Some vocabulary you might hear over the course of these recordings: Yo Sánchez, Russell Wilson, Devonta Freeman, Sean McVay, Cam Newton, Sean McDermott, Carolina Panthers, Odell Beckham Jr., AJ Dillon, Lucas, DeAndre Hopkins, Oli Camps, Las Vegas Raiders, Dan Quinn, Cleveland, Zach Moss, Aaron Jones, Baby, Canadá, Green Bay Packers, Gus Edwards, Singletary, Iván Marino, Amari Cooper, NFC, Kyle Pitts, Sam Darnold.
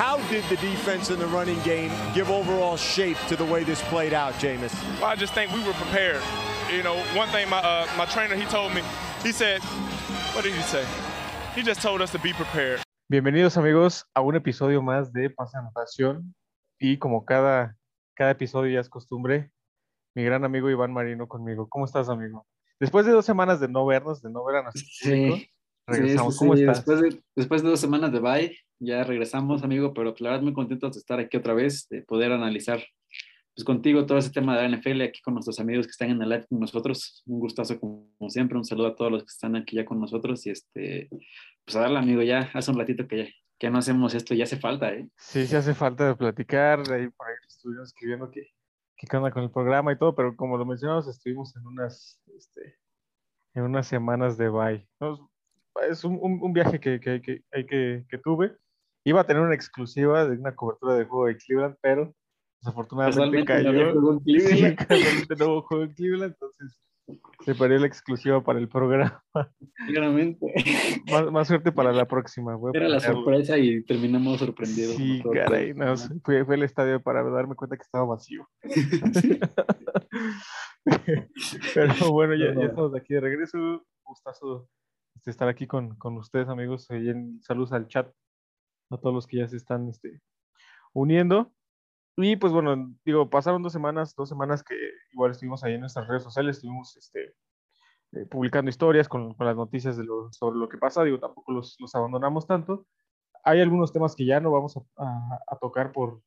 How did the defense in the running game give overall shape to the way this played out, Jameis? Well, I just think we were prepared. You know, one thing my trainer, he told me, he said, what did he say? He just told us to be prepared. Bienvenidos, amigos, a un episodio más de Pase Anotación. Y como cada episodio ya es costumbre, mi gran amigo Iván Marino conmigo. ¿Cómo estás, amigo? Después de 2 semanas de no vernos, de no ver a nosotros, sí, regresamos. Sí, ¿cómo estás? Después de 2 semanas de bye, ya regresamos, amigo, pero la verdad muy contentos de estar aquí otra vez, de poder analizar pues contigo todo ese tema de la NFL, aquí con nuestros amigos que están en el live con nosotros. Un gustazo como siempre, un saludo a todos los que están aquí ya con nosotros y pues a darle, amigo, ya hace un ratito que no hacemos esto, ya hace falta, ¿eh? Sí, ya hace falta de platicar, de ahí por ahí estuvimos escribiendo que anda con el programa y todo, pero como lo mencionamos, estuvimos en unas semanas de bye. Es un viaje que tuve. Iba a tener una exclusiva de una cobertura de juego de Cleveland, pero desafortunadamente cayó. No hubo juego en Cleveland, entonces se perdió la exclusiva para el programa. Claramente. Más suerte para la próxima. Era la sorpresa y terminamos sorprendidos. Sí, nosotros. Caray. No, fui al estadio para darme cuenta que estaba vacío. Pero bueno, ya estamos aquí de regreso. Gustazo estar aquí con ustedes, amigos. Saludos al chat, a todos los que ya se están uniendo. Y pues bueno, digo, pasaron 2 semanas que igual estuvimos ahí en nuestras redes sociales, estuvimos publicando historias con las noticias sobre lo que pasa. Digo, tampoco los abandonamos tanto. Hay algunos temas que ya no vamos a tocar por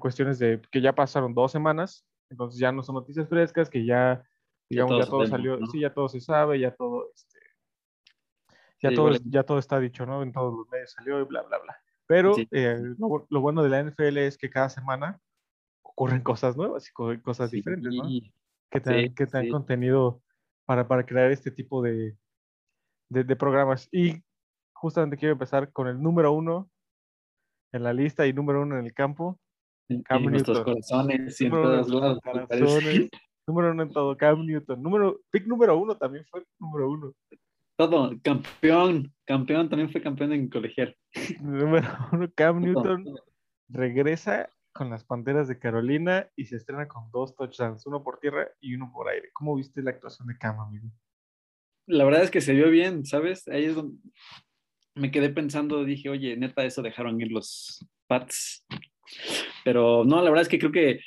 cuestiones de que ya pasaron 2 semanas, entonces ya no son noticias frescas, que ya, digamos, ya todo salió, ¿no? Sí, ya todo se sabe, ya todo... Ya todo está dicho, ¿no? En todos los medios salió y bla, bla, bla. Pero sí. Lo bueno de la NFL es que cada semana ocurren cosas nuevas y cosas diferentes, ¿no? ¿Qué contenido para crear este tipo de programas? Y justamente quiero empezar con el número 1 en la lista y número 1 en el campo. Cam Newton. Nuestros corazones y en todos lados. Número 1 en todo, Cam Newton. Pick número 1 también fue número 1. Todo, campeón, también fue campeón en colegial. Número 1, Cam Newton regresa con las Panteras de Carolina y se estrena con 2 touchdowns, 1 por tierra y 1 por aire. ¿Cómo viste la actuación de Cam, amigo? La verdad es que se vio bien, ¿sabes? Ahí es donde me quedé pensando, dije, oye, neta, eso dejaron ir los Pats. Pero no, la verdad es que creo que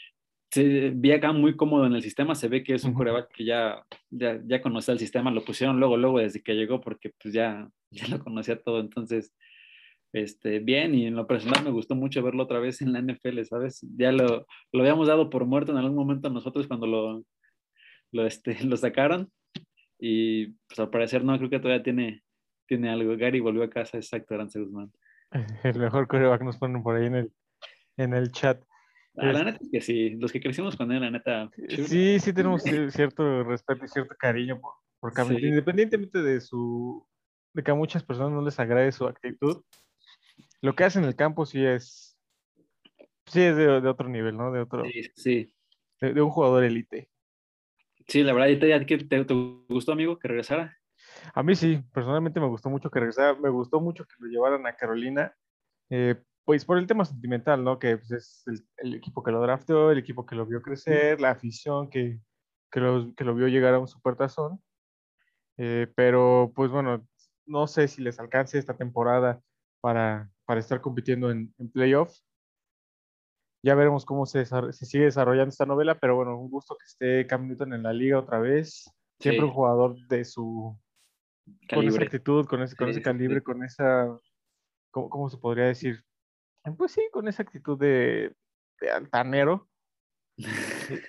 se ve acá muy cómodo en el sistema, se ve que es un quarterback que ya conocía el sistema, lo pusieron luego desde que llegó porque pues ya lo conocía todo, entonces bien, y en lo personal me gustó mucho verlo otra vez en la NFL, ¿sabes? Ya lo habíamos dado por muerto en algún momento nosotros cuando lo sacaron y pues al parecer no, creo que todavía tiene algo. Gary volvió a casa, exacto, Arantxa Guzmán. El mejor quarterback nos ponen por ahí en el chat. La neta es que sí, los que crecimos con él, la neta... Sí tenemos cierto respeto y cierto cariño por Cam. Sí. Independientemente de que a muchas personas no les agrade su actitud, lo que hace en el campo sí es de otro nivel, ¿no? De otro... Sí. De un jugador élite. Sí, la verdad, ¿te gustó, amigo, que regresara? A mí sí, personalmente me gustó mucho que regresara, me gustó mucho que lo llevaran a Carolina, pues por el tema sentimental, ¿no? Que pues, es el equipo que lo drafteó, el equipo que lo vio crecer, la afición que lo vio llegar a un supertazón. Pero, pues bueno, no sé si les alcance esta temporada para estar compitiendo en playoffs. Ya veremos cómo se sigue desarrollando esta novela, pero bueno, un gusto que esté Cam Newton en la liga otra vez. Siempre un jugador de su... calibre. Con esa actitud, con ese calibre, con esa... ¿Cómo se podría decir? Pues sí, con esa actitud de altanero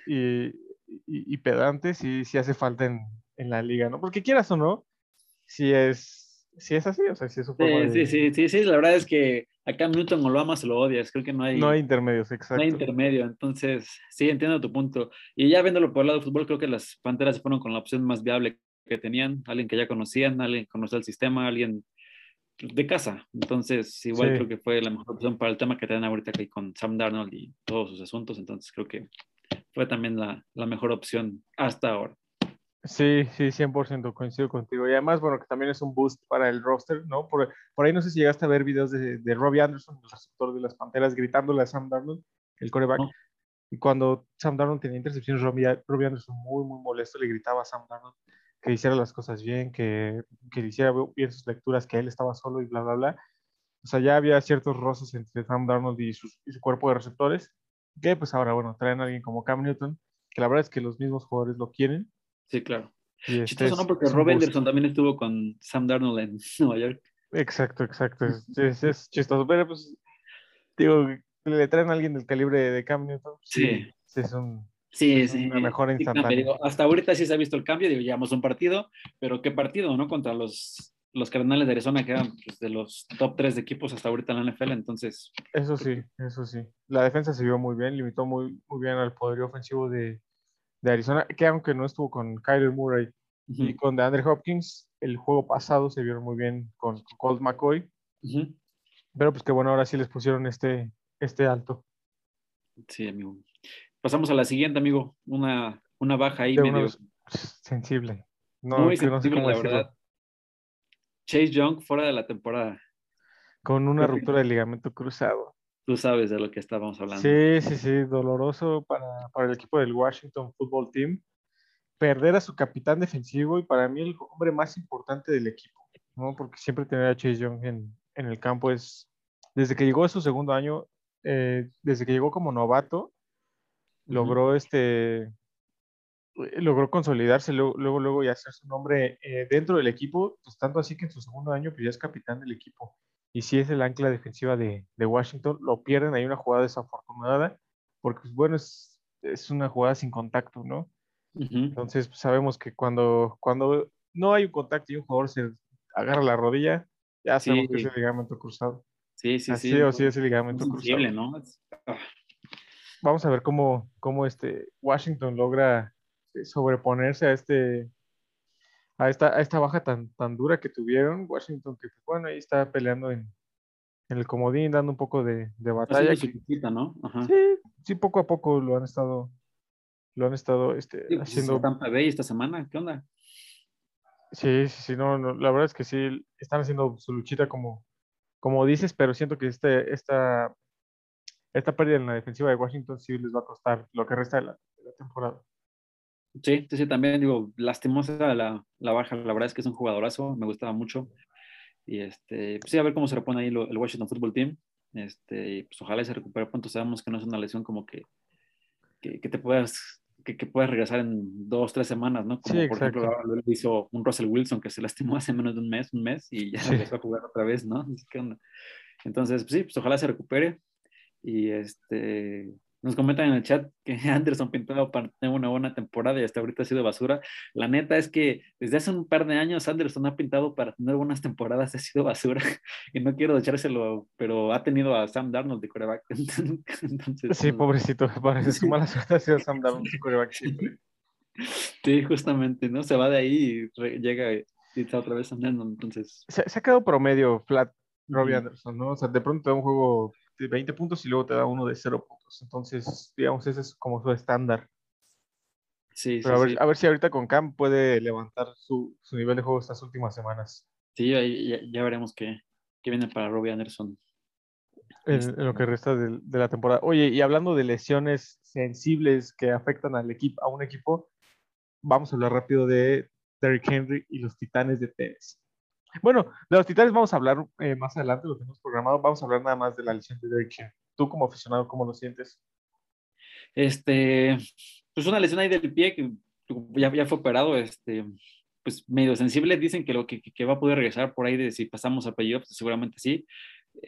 y pedante, sí hace falta en la liga, ¿no? Porque quieras o no, sí es así, o sea, sí es su forma de... Sí, la verdad es que a Cam Newton o lo amas o lo odias, creo que no hay intermedios, exacto. No hay intermedio, entonces sí, entiendo tu punto. Y ya viéndolo por el lado del fútbol, creo que las Panteras fueron con la opción más viable que tenían, alguien que ya conocían, alguien que conocía el sistema, alguien de casa, entonces igual creo que fue la mejor opción para el tema que tienen ahorita aquí con Sam Darnold y todos sus asuntos, entonces creo que fue también la mejor opción hasta ahora. Sí, 100% coincido contigo. Y además, bueno, que también es un boost para el roster, ¿no? Por ahí no sé si llegaste a ver videos de Robbie Anderson, el receptor de las Panteras, gritándole a Sam Darnold, el quarterback. No. Y cuando Sam Darnold tenía intercepciones, Robbie Anderson muy, muy molesto, le gritaba a Sam Darnold que hiciera las cosas bien, que hiciera bien sus lecturas, que él estaba solo y bla, bla, bla. O sea, ya había ciertos roces entre Sam Darnold y su cuerpo de receptores, que pues ahora, bueno, traen a alguien como Cam Newton, que la verdad es que los mismos jugadores lo quieren. Sí, claro. Y chistoso, ¿no? Porque Rob Anderson también estuvo con Sam Darnold en Nueva York. Exacto. Es chistoso. Pero pues, digo, le traen a alguien del calibre de Cam Newton. Sí. Es una mejora instantánea. Digo, hasta ahorita sí se ha visto el cambio. Digo, llevamos un partido, pero ¿qué partido, no? Contra los Cardenales de Arizona, que eran pues, de los top 3 de equipos hasta ahorita en la NFL, entonces... Eso sí. La defensa se vio muy bien, limitó muy, muy bien al poderío ofensivo de Arizona, que aunque no estuvo con Kyler Murray uh-huh. y con DeAndre Hopkins, el juego pasado se vieron muy bien con Colt McCoy, uh-huh. pero pues que bueno, ahora sí les pusieron este alto. Sí, amigo. Pasamos a la siguiente, amigo. Una baja ahí medio... sensible. No, muy sensible, no sé la verdad. Decirlo. Chase Young fuera de la temporada. Con una ruptura de ligamento cruzado. Tú sabes de lo que estábamos hablando. Sí, doloroso para el equipo del Washington Football Team. Perder a su capitán defensivo y para mí el hombre más importante del equipo, ¿no? Porque siempre tener a Chase Young en el campo es... Desde que llegó a su segundo año, desde que llegó como novato, logró consolidarse luego y hacer su nombre dentro del equipo, pues tanto así que en su segundo año pues ya es capitán del equipo. Y si es el ancla defensiva de Washington, lo pierden. Hay una jugada desafortunada, porque pues, bueno, es una jugada sin contacto, ¿no? Uh-huh. Entonces pues, sabemos que cuando no hay un contacto y un jugador se agarra la rodilla, ya sabemos que es el ligamento cruzado. Sí. Así es el ligamento cruzado. Sensible, ¿no? Vamos a ver cómo Washington logra sobreponerse a esta baja tan dura que tuvieron. Washington, que bueno, ahí está peleando en el comodín, dando un poco de batalla. Así que, chiquita, ¿no? Ajá. Sí, poco a poco lo han estado haciendo. Tampa Bay esta semana, ¿qué onda? Sí, no, la verdad es que sí, están haciendo su luchita como dices, pero siento que esta pérdida en la defensiva de Washington sí les va a costar lo que resta de la temporada. Sí, también digo, lastimosa la baja, la verdad es que es un jugadorazo, me gustaba mucho, y pues sí, a ver cómo se repone ahí el Washington Football Team, y pues ojalá se recupere pronto. Sabemos que no es una lesión como que te puedas, que puedas regresar en 2-3 semanas, ¿no? Como, sí, por ejemplo, ahora lo hizo un Russell Wilson, que se lastimó hace menos de un mes, y ya empezó a jugar otra vez, ¿no? Entonces, pues sí, pues ojalá se recupere, y nos comentan en el chat que Anderson Pintado tiene una buena temporada y hasta ahorita ha sido basura. La neta es que desde hace un par de años Anderson ha pintado para tener buenas temporadas, ha sido basura. Y no quiero echárselo, pero ha tenido a Sam Darnold de quarterback. Entonces, sí, pobrecito, parece su mala suerte ha sido Sam Darnold de quarterback siempre. Sí, justamente, ¿no? Se va de ahí y llega y está otra vez Sam Darnold, entonces... Se ha quedado promedio flat Robbie Anderson, ¿no? O sea, de pronto da un juego... de 20 puntos y luego te da uno de 0 puntos. Entonces, digamos, ese es como su estándar. Pero a ver si ahorita con Cam puede levantar su nivel de juego estas últimas semanas. Sí, ya veremos qué viene para Robbie Anderson. En lo que resta de la temporada. Oye, y hablando de lesiones sensibles que afectan a un equipo, vamos a hablar rápido de Derrick Henry y los Titanes de Tennessee. Bueno, de los Titanes vamos a hablar más adelante, lo tenemos programado. Vamos a hablar nada más de la lesión de Derrick Henry. Tú como aficionado, ¿cómo lo sientes? Pues una lesión ahí del pie que ya fue operado, pues medio sensible. Dicen que lo que va a poder regresar por ahí de si pasamos a playoffs, seguramente sí.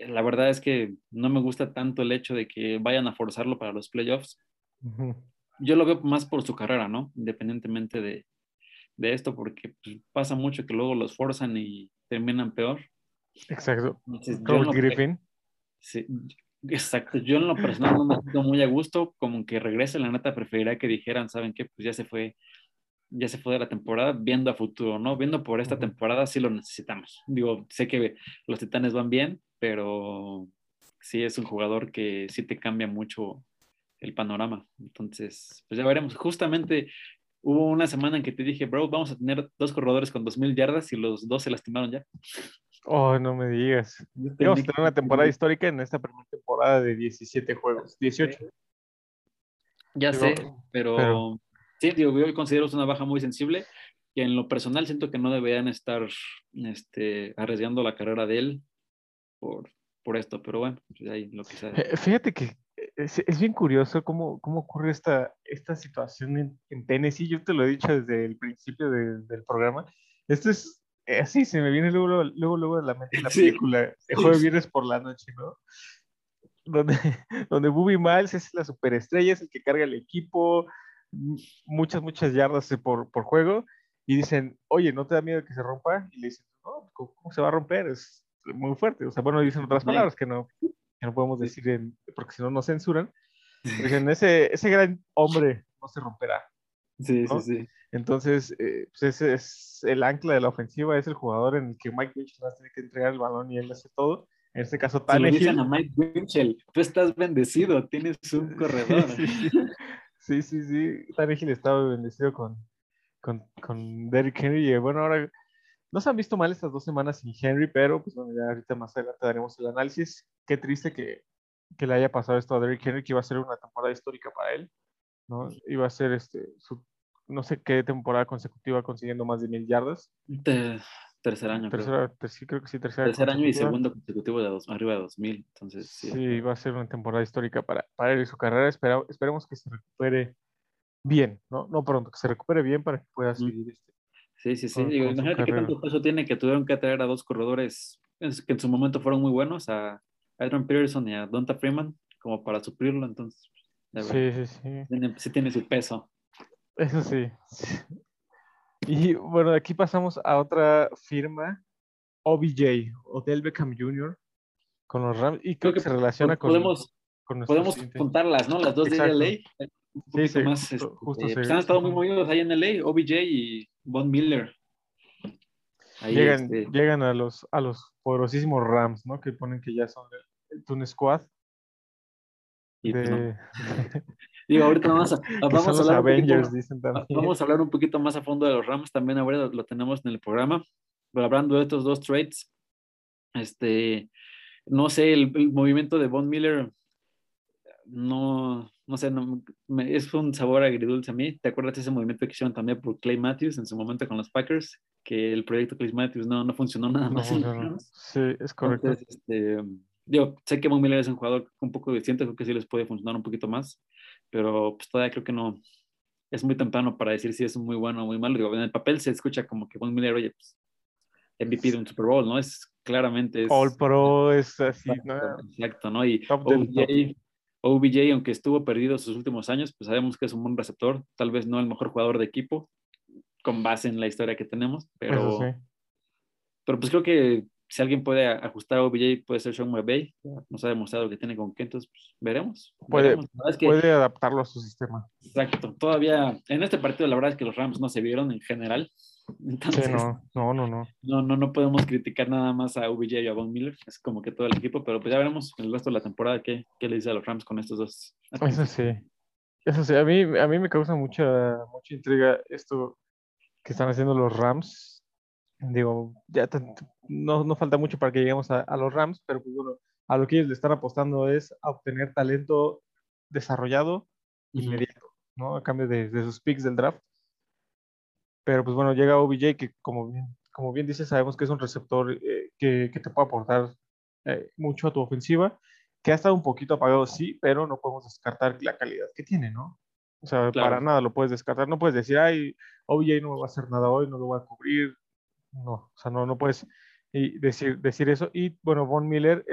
La verdad es que no me gusta tanto el hecho de que vayan a forzarlo para los playoffs. Uh-huh. Yo lo veo más por su carrera, ¿no? Independientemente de esto, porque pues, pasa mucho que luego los forzan y terminan peor. Exacto. Entonces, Robert Griffin. Sí, exacto. Yo en lo personal no me siento muy a gusto, como que regrese, la neta preferiría que dijeran, ¿saben qué? Pues ya se fue de la temporada, viendo a futuro, ¿no? Viendo por esta temporada sí lo necesitamos. Digo, sé que los Titanes van bien, pero sí es un jugador que sí te cambia mucho el panorama. Entonces, pues ya veremos. Justamente Hubo una semana en que te dije, bro, vamos a tener 2 corredores con 2,000 yardas y los 2 se lastimaron ya. Oh, no me digas. Vamos a tener una temporada histórica en esta primera temporada de 17 juegos, 18. Ya sé, pero sí, digo, yo considero es una baja muy sensible, que en lo personal siento que no deberían estar arriesgando la carrera de él por esto, pero bueno, pues ahí lo que sea. Fíjate que es bien curioso cómo ocurre esta situación en Tennessee. Yo te lo he dicho desde el principio del programa. Esto es así, se me viene luego a la mente la película. Sí. El jueves viernes por la noche, ¿no? Donde Bobby Miles es la superestrella, es el que carga el equipo, muchas yardas por juego, y dicen, oye, ¿no te da miedo que se rompa? Y le dicen, no, ¿cómo se va a romper? Es muy fuerte. O sea, bueno, dicen otras palabras que no podemos decir, porque si no nos censuran. Dicen, ese gran hombre no se romperá, ¿no? Sí. Entonces, pues ese es el ancla de la ofensiva, es el jugador en el que Mike Mitchell más tiene que entregar el balón y él hace todo. En este caso, Tannehill. Se lo dicen a Mike Mitchell, tú estás bendecido, tienes un corredor. Sí. Tannehill estaba bendecido con Derrick Henry. Y bueno, ahora no se han visto mal estas 2 semanas sin Henry, pero pues bueno, ya ahorita más adelante daremos el análisis. Qué triste que le haya pasado esto a Derrick Henry, que iba a ser una temporada histórica para él, ¿no? Iba a ser su no sé qué temporada consecutiva consiguiendo más de 1,000 yardas. Tercer año. Creo que sí, tercer año y segundo consecutivo arriba de 2,000. Entonces, sí, va a ser una temporada histórica para él y su carrera. Esperemos que se recupere bien, ¿no? No pronto, que se recupere bien para que pueda seguir Sí. Digo, imagínate qué tanto peso tiene que tuvieron que atraer a 2 corredores que en su momento fueron muy buenos, a Adrian Peterson y a Donta Freeman, como para suplirlo. Entonces, de verdad, sí tiene su peso. Eso sí. Y bueno, aquí pasamos a otra firma, OBJ, Odell Beckham Jr., con los Rams, y creo que se relaciona con podemos contarlas, ¿no? Las 2 de LA. Sí, más, justo pues han estado muy movidos ahí en LA, OBJ y Von Miller. Ahí llegan a los poderosísimos Rams, ¿no? Que ponen que ya son el Tune Squad. Y no. Digo, ahorita vamos a hablar un poquito más a fondo de los Rams también, ahora lo tenemos en el programa, pero hablando de estos 2 trades, no sé, el movimiento de Von Miller, no sé, es un sabor agridulce a mí. ¿Te acuerdas de ese movimiento que hicieron también por Clay Matthews en su momento con los Packers? Que el proyecto Clay Matthews no funcionó nada más. No. Sí, es correcto. Entonces, yo sé que Von Miller es un jugador un poco distinto, creo que sí les puede funcionar un poquito más, pero pues todavía creo que no, es muy temprano para decir si es muy bueno o muy malo. Digo, en el papel se escucha como que Von Miller, oye, pues MVP de un Super Bowl, ¿no? Es claramente... All Pro, es así, ¿no? Exacto, ¿no? Y OBJ, aunque estuvo perdido sus últimos años, pues sabemos que es un buen receptor, tal vez no el mejor jugador de equipo, con base en la historia que tenemos, pero... Sí. Pero pues creo que si alguien puede ajustar a OBJ, puede ser Sean McVay. Nos ha demostrado que tiene con qué, entonces pues, veremos. Puede adaptarlo a su sistema. Exacto. Todavía, en este partido, la verdad es que los Rams no se vieron en general. Entonces, sí, no. No podemos criticar nada más a OBJ y a Von Miller. Es como que todo el equipo, pero pues ya veremos en el resto de la temporada qué le dice a los Rams con estos 2. Eso sí. A mí me causa mucha intriga esto que están haciendo los Rams. Digo, ya no falta mucho para que lleguemos a los Rams, pero pues bueno, a lo que ellos le están apostando es a obtener talento desarrollado inmediato, ¿no? A cambio de sus picks del draft. Pero pues bueno, llega OBJ, que como bien dices, sabemos que es un receptor que te puede aportar mucho a tu ofensiva, que ha estado un poquito apagado, sí, pero no podemos descartar la calidad que tiene, ¿no? O sea, claro, para nada lo puedes descartar. No puedes decir, ay, OBJ no va a hacer nada hoy, no lo va a cubrir. No, o sea, no puedes decir eso. Y bueno, Von Miller,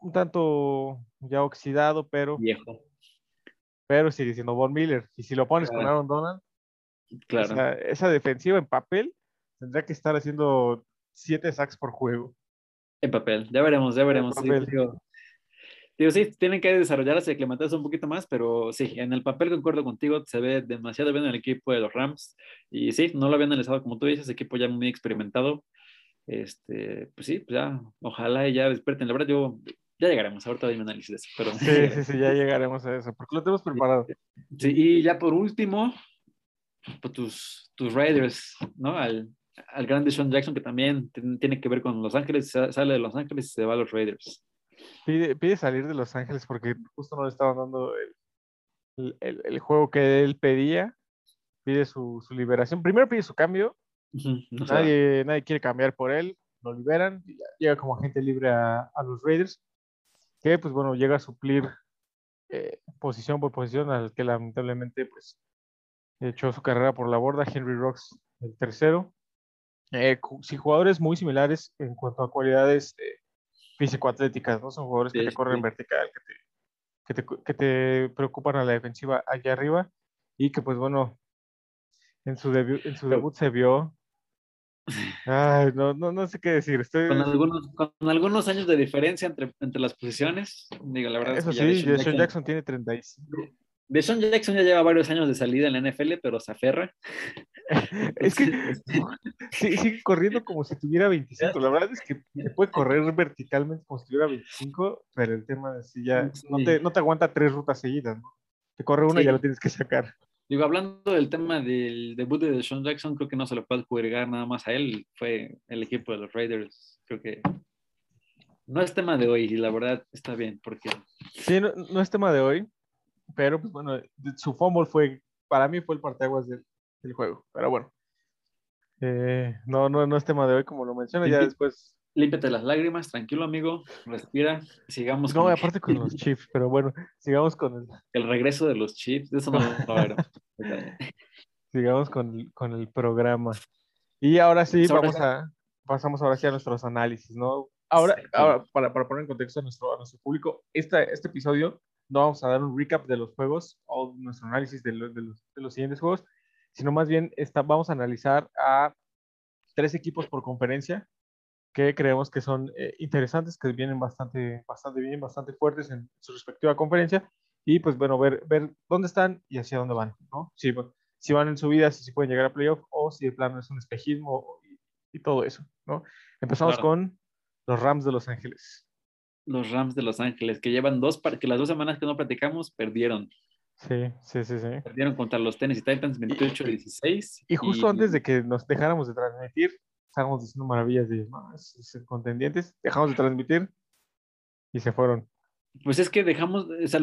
un tanto ya oxidado, pero viejo. Pero sigue siendo Von Miller. Y si lo pones con Aaron Donald, claro, esa defensiva en papel tendrá que estar haciendo 7 sacks por juego. En papel, ya veremos. Digo, sí, tienen que desarrollarse y aclimatarse un poquito más, pero sí, en el papel concuerdo contigo, se ve demasiado bien el equipo de los Rams, y sí, no lo habían analizado como tú dices, equipo ya muy experimentado, pues sí, ya, ojalá y ya despierten, la verdad yo, ya llegaremos, ahorita doy mi análisis de eso, pero... Sí, ya llegaremos a eso, porque lo tenemos preparado. Sí, y ya por último, tus Raiders, ¿no? Al gran Deshaun Jackson, que también tiene que ver con Los Ángeles, sale de Los Ángeles y se va a los Raiders. Pide salir de Los Ángeles porque justo no le estaban dando el juego que él pedía. Pide su liberación. Primero pide su cambio. Uh-huh. No nadie quiere cambiar por él. Lo liberan. Y llega como agente libre a los Raiders. Que, pues bueno, llega a suplir posición por posición al que lamentablemente, pues, echó su carrera por la borda. Henry Rocks, el tercero. Sí, jugadores muy similares en cuanto a cualidades físico-atléticas, ¿no? Son jugadores que te corren vertical, que te preocupan a la defensiva allá arriba, y que, pues bueno, en su debut se vio. Ay, no sé qué decir. Con algunos años de diferencia entre las posiciones. Digo, la verdad eso es que sí, Deshaun Jackson tiene 35. Deshaun Jackson ya lleva varios años de salida en la NFL, pero se aferra. Es que sigue corriendo como si tuviera 25. La verdad es que se puede correr verticalmente como si tuviera 25, pero el tema es si ya no te aguanta tres rutas seguidas, ¿no? Te corre una y ya lo tienes que sacar. Digo, hablando del tema del debut de Deshaun Jackson, creo que no se lo puede adjudicar nada más a él. Fue el equipo de los Raiders. Creo que no es tema de hoy, y la verdad está bien, porque... Sí, no es tema de hoy, pero pues bueno, su fumble para mí fue el parteaguas del juego. Pero bueno, no es tema de hoy, como lo mencionas. Ya después... Límpete las lágrimas, tranquilo amigo, respira, sigamos. No, aparte con los Chiefs, pero bueno, sigamos con el regreso de los Chiefs, eso no lo veremos. Sigamos con el programa. Y ahora sí, pasamos ahora sí a nuestros análisis, ¿no? Ahora para poner en contexto a nuestro público, este episodio no vamos a dar un recap de los juegos o nuestro análisis de los siguientes juegos, sino más bien vamos a analizar a 3 equipos por conferencia, que creemos que son interesantes, que vienen bastante bien, bastante fuertes en su respectiva conferencia, y pues bueno, ver dónde están y hacia dónde van, ¿no? Si van en subida, si pueden llegar a playoff, o si de plano es un espejismo y todo eso, ¿no? Empezamos con los Rams de Los Ángeles. Los Rams de Los Ángeles, que llevan que las 2 semanas que no platicamos, perdieron. Sí. Perdieron contra los Tennessee Titans 28-16. Y justo antes de que nos dejáramos de transmitir, estábamos diciendo maravillas de más contendientes, dejamos de transmitir y se fueron. Pues es que dejamos, o sea,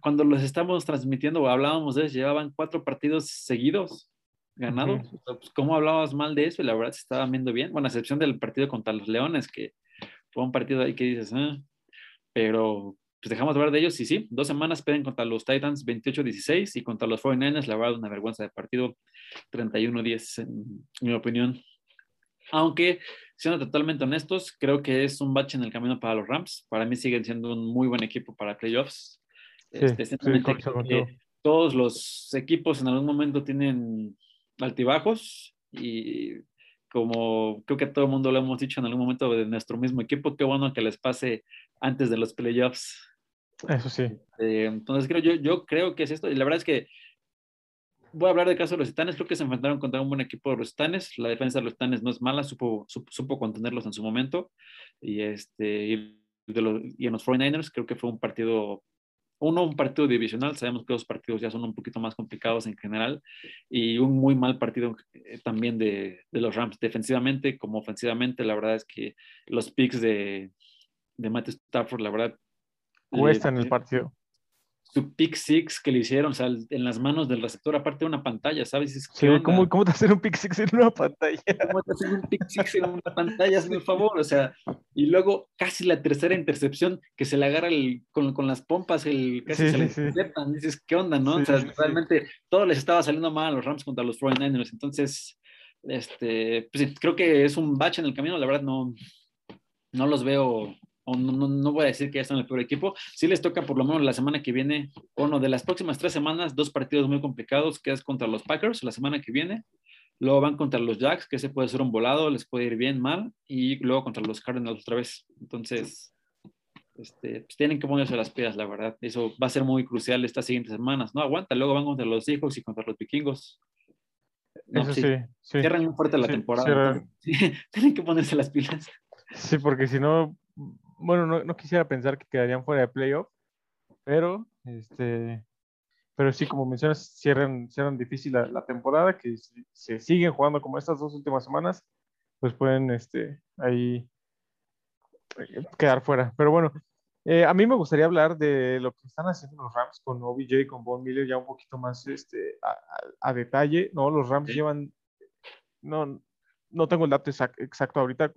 cuando los estamos transmitiendo o hablábamos de eso, llevaban 4 partidos seguidos ganados. Sí. Pues, ¿cómo hablabas mal de eso? Y la verdad se estaba viendo bien, bueno, a excepción del partido contra los Leones, que fue un partido ahí que dices, pero pues dejamos de hablar de ellos. Y sí, 2 semanas pierden contra los Titans 28-16 y contra los 49ers, la verdad, una vergüenza de partido, 31-10, en mi opinión. Aunque, siendo totalmente honestos, creo que es un bache en el camino para los Rams. Para mí siguen siendo un muy buen equipo para playoffs. Sí, todos los equipos en algún momento tienen altibajos, y como creo que todo el mundo lo hemos dicho en algún momento de nuestro mismo equipo, qué bueno que les pase antes de los playoffs. Eso sí. Entonces yo creo que es esto, y la verdad es que voy a hablar del caso de los Titanes. Creo que se enfrentaron contra un buen equipo de los Titanes. La defensa de los Titanes no es mala, supo contenerlos en su momento. Y en los 49ers creo que fue un partido divisional. Sabemos que los partidos ya son un poquito más complicados en general, y un muy mal partido también de los Rams, defensivamente como ofensivamente. La verdad es que los picks de Matthew Stafford, la verdad, cuestan el partido. Su pick six que le hicieron, o sea, en las manos del receptor, aparte de una pantalla, ¿sabes? Sí, ¿cómo te hacen un pick six en una pantalla? ¿Cómo te hacen un pick six en una pantalla? Hazme el favor, o sea, y luego casi la tercera intercepción que se le agarra con las pompas, casi se le interceptan, dices, ¿qué onda, no? Sí, o sea, realmente todo les estaba saliendo mal a los Rams contra los 49ers, entonces, pues sí, creo que es un bache en el camino. La verdad no los veo... No voy a decir que ya están en el peor equipo. Sí les toca por lo menos la semana que viene, o no, de las próximas 3 semanas, 2 partidos muy complicados, que es contra los Packers la semana que viene, luego van contra los Jacks, que se puede ser un volado, les puede ir bien, mal, y luego contra los Cardinals otra vez. Entonces pues tienen que ponerse las pilas, la verdad. Eso va a ser muy crucial estas siguientes semanas, no aguanta. Luego van contra los Seahawks y contra los Vikingos. No, eso sí. Cierran muy fuerte la temporada. Tienen que ponerse las pilas. Sí, porque si no, bueno, no quisiera pensar que quedarían fuera de playoff, pero Pero sí, como mencionas, cierran difícil la temporada, que si se siguen jugando como estas dos últimas semanas, pues pueden ahí quedar fuera. Pero bueno, a mí me gustaría hablar de lo que están haciendo los Rams con OBJ, con Von Miller, ya un poquito más a detalle, ¿no? Los Rams llevan, no tengo el dato exacto ahorita,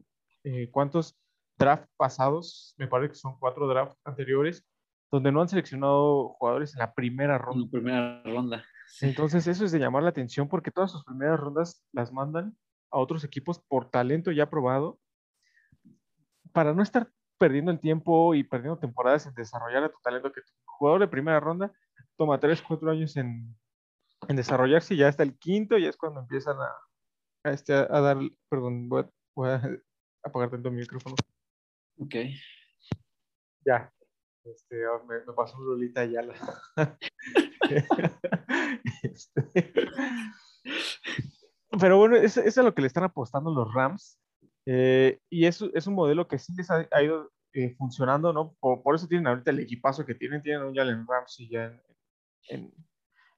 cuántos draft pasados, me parece que son 4 drafts anteriores, donde no han seleccionado jugadores en la primera ronda. En la primera ronda. Sí. Entonces eso es de llamar la atención, porque todas sus primeras rondas las mandan a otros equipos por talento ya probado, para no estar perdiendo el tiempo y perdiendo temporadas en desarrollar a tu talento, que tu jugador de primera ronda toma 3-4 años en desarrollarse, y ya hasta el quinto, ya es cuando empiezan a dar... Perdón, voy a apagar tanto mi micrófono. Ok. Ya. Me pasó un Lolita ya. Pero bueno, eso es lo que le están apostando los Rams, y es un modelo que sí les ha ido funcionando, ¿no? Por eso tienen ahorita el equipazo que tienen un Jalen Ramsey ya en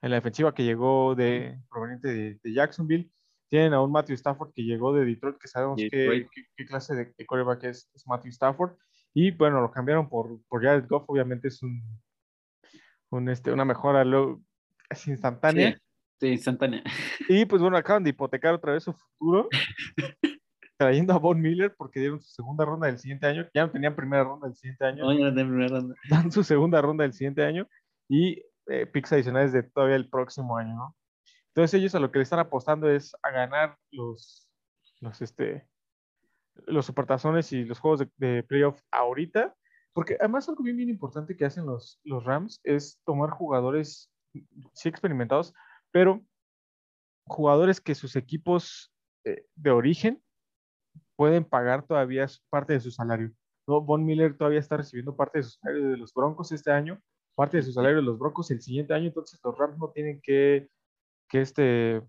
la defensiva, que llegó proveniente de Jacksonville. Tienen a un Matthew Stafford que llegó de Detroit, que sabemos qué clase de quarterback es Matthew Stafford. Y bueno, lo cambiaron por Jared Goff, obviamente es una mejora instantánea. Sí, instantánea. Y pues bueno, acaban de hipotecar otra vez su futuro, trayendo a Von Miller, porque dieron su segunda ronda del siguiente año. Ya no tenían primera ronda del siguiente año. No, ya no tenían primera ronda. Dan su segunda ronda del siguiente año y picks adicionales de todavía el próximo año, ¿no? Entonces ellos a lo que le están apostando es a ganar los supertazones y los juegos de playoff ahorita, porque además algo bien importante que hacen los Rams es tomar jugadores sí experimentados, pero jugadores que sus equipos de origen pueden pagar todavía parte de su salario, ¿no? Von Miller todavía está recibiendo parte de su salario de los Broncos este año, parte de su salario de los Broncos el siguiente año, entonces los Rams no tienen que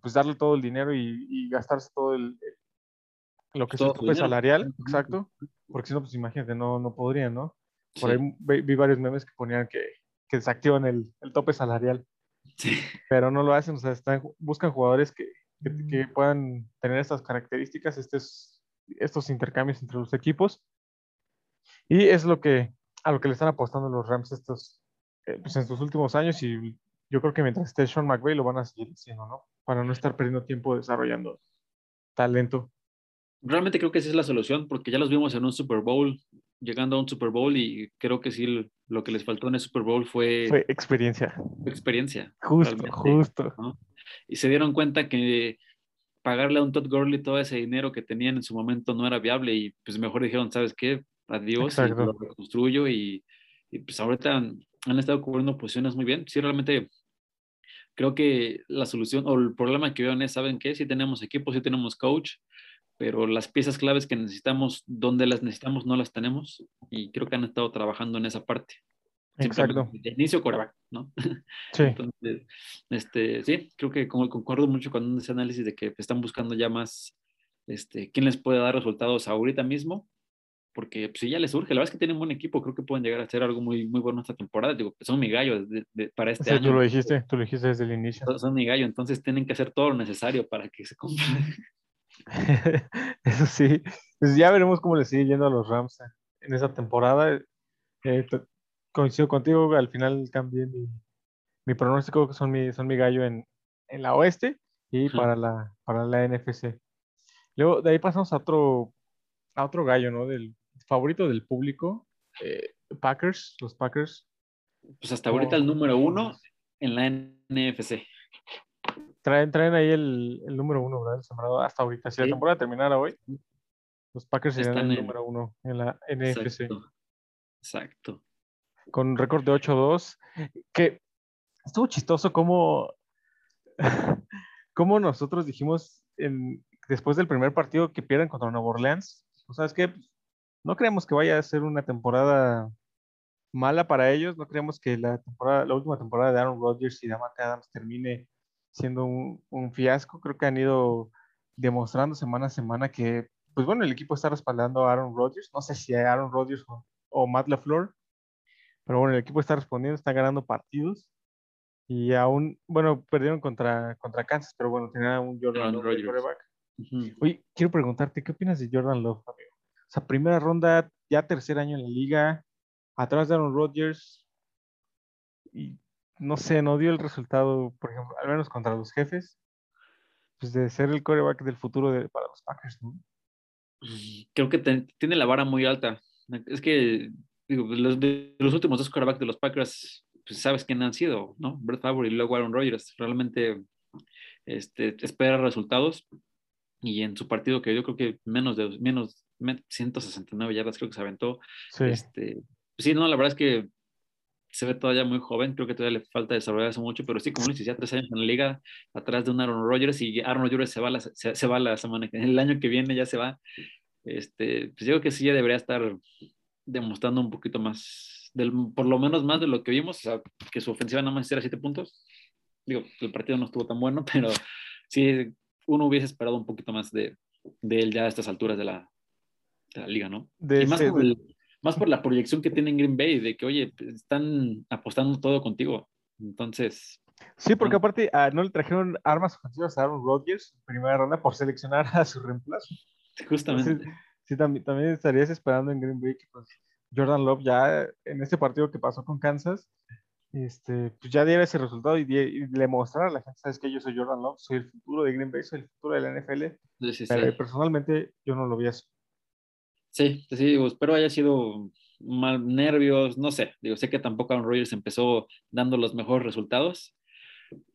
pues darle todo el dinero y gastarse todo lo que es el tope salarial, exacto, porque si no, pues imagínate, no podrían, ¿no? Por ahí vi varios memes que ponían que desactivan el tope salarial, pero no lo hacen, o sea, buscan jugadores que puedan tener estas características, estos intercambios entre los equipos, y es a lo que le están apostando los Rams pues en sus últimos años, y yo creo que mientras esté Sean McVay lo van a seguir haciendo, ¿no? Para no estar perdiendo tiempo desarrollando talento. Realmente creo que esa es la solución, porque ya los vimos en un Super Bowl, llegando a un Super Bowl, y creo que sí, lo que les faltó en el Super Bowl fue experiencia. Experiencia. Justo. ¿No? Y se dieron cuenta que pagarle a un Todd Gurley todo ese dinero que tenían en su momento no era viable, y pues mejor dijeron, ¿sabes qué? Adiós, y lo reconstruyo, y pues ahorita han estado cubriendo posiciones muy bien. Sí, realmente... Creo que la solución o el problema que vieron es, ¿saben qué? Sí tenemos equipo, sí tenemos coach, pero las piezas claves que necesitamos, donde las necesitamos, no las tenemos. Y creo que han estado trabajando en esa parte. Exacto. De inicio, quarterback, ¿no? Sí. Entonces, sí, creo que concuerdo mucho con ese análisis de que están buscando ya más quién les puede dar resultados ahorita mismo, porque pues, si ya les urge. La verdad es que tienen buen equipo, creo que pueden llegar a hacer algo muy, muy bueno esta temporada. Digo, son mi gallo para este año. Tú lo dijiste desde el inicio. Son mi gallo, entonces tienen que hacer todo lo necesario para que se cumpla. Eso sí, pues ya veremos cómo le sigue yendo a los Rams en esa temporada. Coincido contigo, al final cambié mi pronóstico, que son mi gallo en la oeste y para la NFC. Luego de ahí pasamos a otro gallo, ¿no? Del favorito del público, los Packers. Pues hasta ahorita el número 1 en la NFC. Traen ahí el número 1, ¿verdad? El sembrado hasta ahorita. Si la temporada terminara hoy, los Packers serían el número 1 en la NFC. Exacto. Con un récord de 8-2, que estuvo chistoso como nosotros dijimos después del primer partido que pierden contra Nueva Orleans. Pues, ¿sabes qué? No creemos que vaya a ser una temporada mala para ellos, no creemos que la última temporada de Aaron Rodgers y de Davante Adams termine siendo un fiasco. Creo que han ido demostrando semana a semana que, pues bueno, el equipo está respaldando a Aaron Rodgers, no sé si a Aaron Rodgers o Matt LaFleur, pero bueno, el equipo está respondiendo, está ganando partidos, Y aún, bueno, perdieron contra Kansas, pero bueno, tenía un Jordan Love de quarterback. Uh-huh. Oye, quiero preguntarte, ¿qué opinas de Jordan Love, amigo? O sea, primera ronda, ya tercer año en la liga, atrás de Aaron Rodgers, y no sé, no dio el resultado, por ejemplo, al menos contra los Jefes, pues de ser el quarterback del futuro para los Packers, ¿no? Creo que tiene la vara muy alta. Es que, digo, los últimos dos quarterbacks de los Packers, pues sabes quién han sido, ¿no? Brett Favre y luego Aaron Rodgers. Realmente espera resultados. Y en su partido, que yo creo que menos 169 yardas creo que se aventó. Sí. Sí, no, la verdad es que se ve todavía muy joven. Creo que todavía le falta desarrollarse mucho. Pero sí, como dices, ya 3 años en la liga, atrás de un Aaron Rodgers. Y Aaron Rodgers se va la semana, el año que viene ya se va. Pues yo creo que sí, ya debería estar demostrando un poquito más, por lo menos más de lo que vimos. O sea, que su ofensiva nada más hiciera 7 puntos. Digo, el partido no estuvo tan bueno, pero sí, uno hubiese esperado un poquito más de él ya a estas alturas de la liga, ¿no? Y más por la proyección que tiene en Green Bay, de que, oye, están apostando todo contigo. Entonces... Sí, porque aparte no le trajeron armas ofensivas a Aaron Rodgers en primera ronda por seleccionar a su reemplazo. Justamente. Entonces, sí, también estarías esperando en Green Bay que pues, Jordan Love ya en este partido que pasó con Kansas, pues ya diera ese resultado y le mostrara a la gente, sabes que yo soy Jordan Love, soy el futuro de Green Bay, soy el futuro de la NFL. Sí. Pero personalmente yo no lo vi así. Sí, digo, espero haya sido mal, nervios, no sé. Digo, sé que tampoco Aaron Rodgers empezó dando los mejores resultados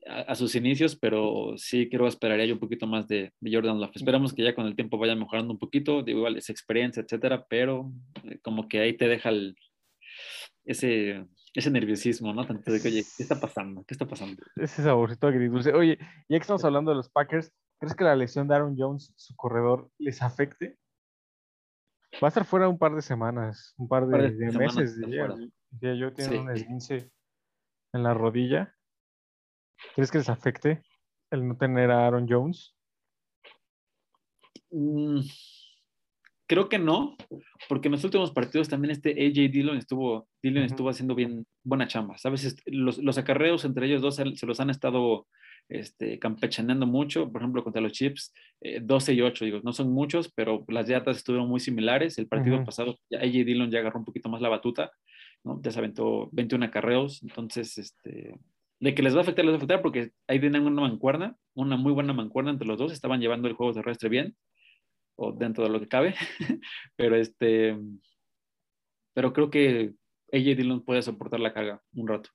a sus inicios, pero sí creo esperaría yo un poquito más de Jordan Love. Esperamos que ya con el tiempo vaya mejorando un poquito, digo, igual es experiencia, etcétera, pero como que ahí te deja ese nerviosismo, ¿no? Tanto de que, oye, ¿qué está pasando? Ese saborcito agridulce. Oye, ya que estamos hablando de los Packers, ¿crees que la lesión de Aaron Jones, su corredor, les afecte? Va a estar fuera un par de semanas, un par de meses. Ya yo tengo un esguince en la rodilla. ¿Crees que les afecte el no tener a Aaron Jones? Creo que no, porque en los últimos partidos también AJ Dillon estuvo haciendo bien buena chamba, ¿sabes? Los acarreos entre ellos dos se los han estado campechaneando mucho, por ejemplo, contra los Chiefs, 12 y 8, digo, no son muchos, pero las yardas estuvieron muy similares. El partido pasado, AJ Dillon ya agarró un poquito más la batuta, ¿no? Ya se aventó 21 acarreos, entonces, de que les va a afectar, porque ahí tienen una mancuerna, una muy buena mancuerna entre los dos, estaban llevando el juego terrestre bien, o dentro de lo que cabe, pero creo que AJ Dillon puede soportar la carga un rato.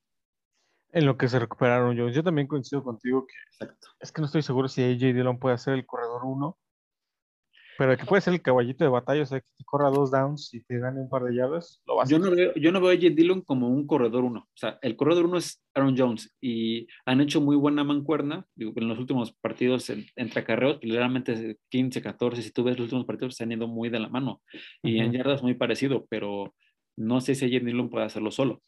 En lo que se recuperaron yo también coincido contigo que exacto. Es que no estoy seguro si AJ Dillon puede ser el corredor 1, pero que puede ser el caballito de batalla, o sea, que te corra 2 downs y te gane un par de yardas. Yo no veo a AJ Dillon como un corredor 1. O sea, el corredor 1 es Aaron Jones y han hecho muy buena mancuerna. Digo, en los últimos partidos entre acarreos, literalmente 15, 14, si tú ves los últimos partidos, se han ido muy de la mano y en yardas muy parecido, pero no sé si AJ Dillon puede hacerlo solo.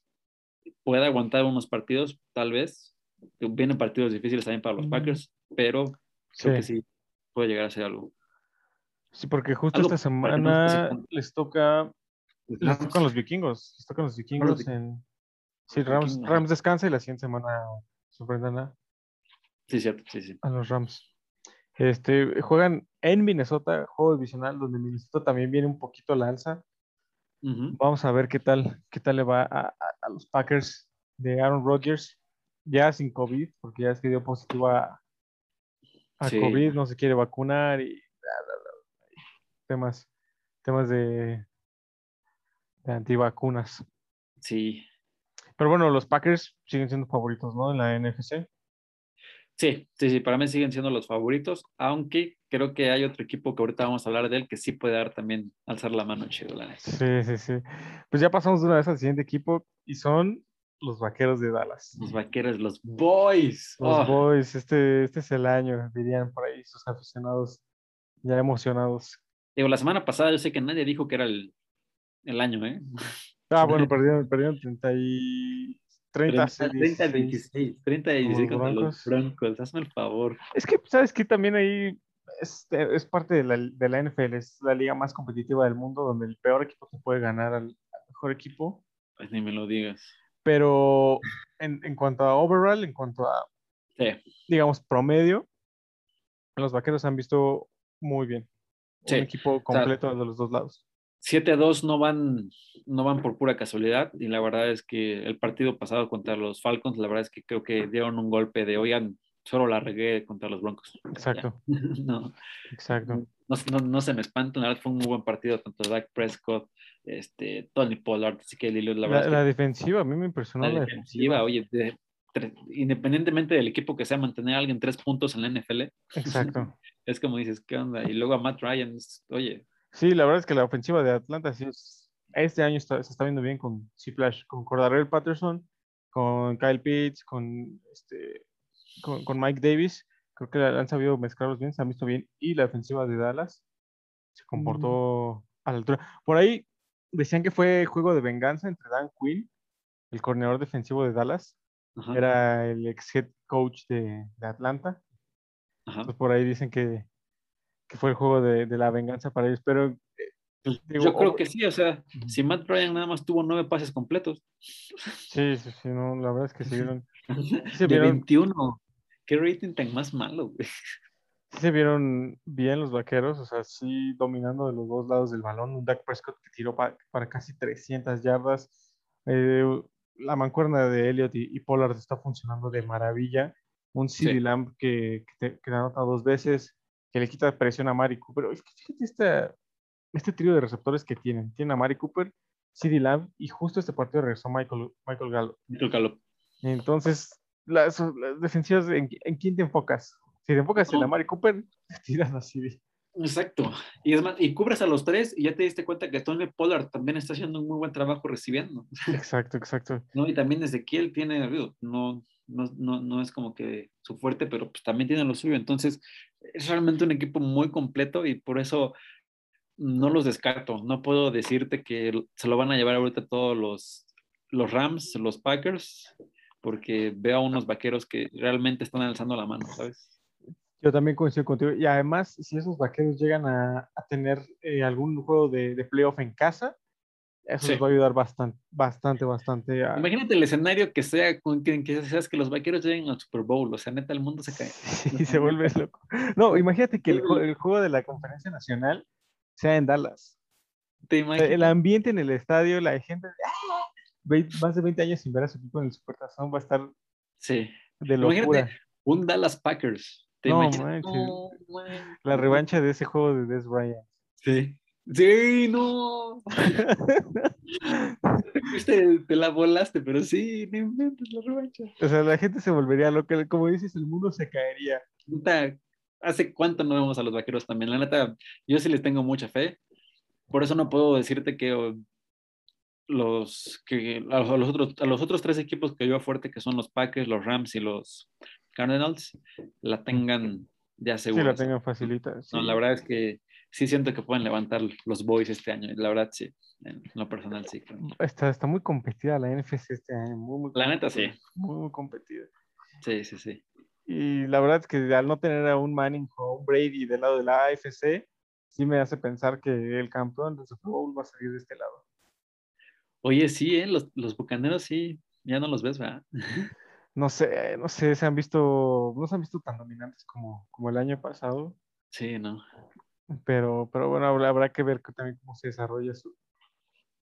Puede aguantar unos partidos, tal vez. Vienen partidos difíciles también para los Packers, pero creo que sí puede llegar a ser algo. Sí, porque justo esta semana les tocan los vikingos. Les tocan los vikingos en... Sí, Rams descansa y la siguiente semana sorprendan a... Sí, cierto, sí. A los Rams. Juegan en Minnesota, juego divisional, donde Minnesota también viene un poquito a la alza. Uh-huh. Vamos a ver qué tal le va a los Packers de Aaron Rodgers, ya sin COVID, porque ya es que dio positivo a COVID, no se quiere vacunar y temas de antivacunas. Sí. Pero bueno, los Packers siguen siendo favoritos, ¿no? En la NFC. Sí, para mí siguen siendo los favoritos, aunque creo que hay otro equipo que ahorita vamos a hablar de él que sí puede dar también, alzar la mano chido, la neta. Sí. Pues ya pasamos de una vez al siguiente equipo y son los Vaqueros de Dallas. Los Vaqueros, los Boys. Los Boys, este es el año, dirían por ahí sus aficionados ya emocionados. Digo, la semana pasada yo sé que nadie dijo que era el año, ¿eh? Ah, bueno, perdieron 30 y... 30-16 contra los Broncos, hazme el favor. Es que, ¿sabes qué? También ahí es parte de la NFL, es la liga más competitiva del mundo, donde el peor equipo te puede ganar al mejor equipo. Pues ni me lo digas. Pero en cuanto a overall, en cuanto a, digamos, promedio, los Vaqueros han visto muy bien. Sí. Un equipo completo, o sea, de los dos lados. 7-2 no van por pura casualidad, y la verdad es que el partido pasado contra los Falcons, la verdad es que creo que dieron un golpe de, oigan, solo la regué contra los Broncos. Exacto. No. Exacto. No se me espantan, la verdad fue un muy buen partido, tanto Dak Prescott, Tony Pollard, así que la verdad. La defensiva, a mí me impresionó la defensiva. Oye, independientemente del equipo que sea, mantener a alguien 3 puntos en la NFL. Exacto. Es como dices, ¿qué onda? Y luego a Matt Ryan, oye. Sí, la verdad es que la ofensiva de Atlanta sí este año se está viendo bien con C-Flash, con Cordarrelle Patterson, con Kyle Pitts, con Mike Davis. Creo que han sabido mezclarlos bien, se han visto bien. Y la ofensiva de Dallas se comportó a la altura. Por ahí decían que fue juego de venganza entre Dan Quinn, el coordinador defensivo de Dallas. Ajá. Era el ex head coach de Atlanta. Ajá. Entonces por ahí dicen que fue el juego de la venganza para ellos, pero... yo creo que sí, o sea, si Matt Ryan nada más tuvo 9 pases completos. Sí, no, la verdad es que se vieron 21, qué rating tan más malo, güey. Sí se vieron bien los Vaqueros, o sea, sí dominando de los dos lados del balón, un Dak Prescott que tiró para casi 300 yardas, la mancuerna de Elliott y Pollard está funcionando de maravilla, un CD Lamb que anota 2 veces, que le quita presión a Amari Cooper. Es que fíjate este trío de receptores que tienen. Tienen a Amari Cooper, CeeDee Lamb, y justo este partido regresó Michael Gallup. Entonces, las defensivas, ¿en quién te enfocas? Si te enfocas en Amari Cooper, te tiras a CeeDee. Exacto. Y es más, y cubres a los tres y ya te diste cuenta que Tony Pollard también está haciendo un muy buen trabajo recibiendo. Exacto. No, y también desde que él tiene... No es como que su fuerte, pero pues también tiene lo suyo. Entonces, es realmente un equipo muy completo y por eso no los descarto. No puedo decirte que se lo van a llevar ahorita todos los Rams, los Packers, porque veo a unos Vaqueros que realmente están alzando la mano, ¿sabes? Yo también coincido contigo. Y además, si esos Vaqueros llegan a tener algún juego de playoff en casa, eso les va a ayudar bastante. Imagínate el escenario que sea, que seas que los Vaqueros lleguen al Super Bowl, o sea, neta, el mundo se cae. Sí, se vuelve loco. No, imagínate que el juego de la Conferencia Nacional sea en Dallas. ¿Te imaginas? El ambiente en el estadio, la gente, más de 20 años sin ver a su equipo en el Supertazón, va a estar de locura. Imagínate un Dallas Packers. La revancha de ese juego de Des Bryant. Sí, no. Te la volaste, pero sí, no inventes la revancha. O sea, la gente se volvería loca, como dices, el mundo se caería. ¿Hace cuánto no vemos a los Vaqueros también? La neta, yo sí les tengo mucha fe. Por eso no puedo decirte que a los otros 3 equipos que yo fuerte, que son los Packers, los Rams y los Cardinals, la tengan ya segura. Sí, la tengan facilita. Sí. No, la verdad es que sí siento que pueden levantar los Boys este año, la verdad sí, en lo personal sí. Está muy competida la NFC este año, muy la neta sí. Muy competida. Sí. Y la verdad es que al no tener a un Manning o a un Brady del lado de la AFC, sí me hace pensar que el campeón del Super Bowl va a salir de este lado. Oye, sí, los Bucaneros sí, ya no los ves, ¿verdad? No sé, no se han visto tan dominantes como el año pasado. Sí, no. Pero bueno, habrá que ver también cómo se desarrolla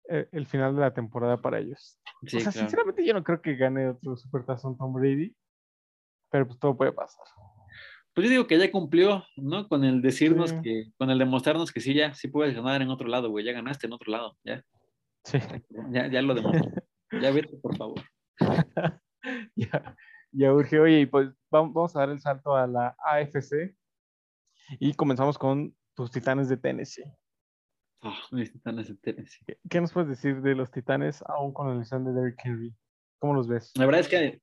el final de la temporada para ellos. Sí, o sea, claro. Sinceramente yo no creo que gane otro Supertazón Tom Brady, pero pues todo puede pasar. Pues yo digo que ya cumplió, ¿no? Con el decirnos con el demostrarnos que sí puedes ganar en otro lado, güey. Ya ganaste en otro lado, ya. Sí. Ya lo demostró. Ya vete, por favor. ya urge. Oye, pues vamos a dar el salto a la AFC y comenzamos con tus Titanes de Tennessee. Mis Titanes de Tennessee. ¿Qué nos puedes decir de los Titanes aún con la lesión de Derrick Henry? ¿Cómo los ves? La verdad es que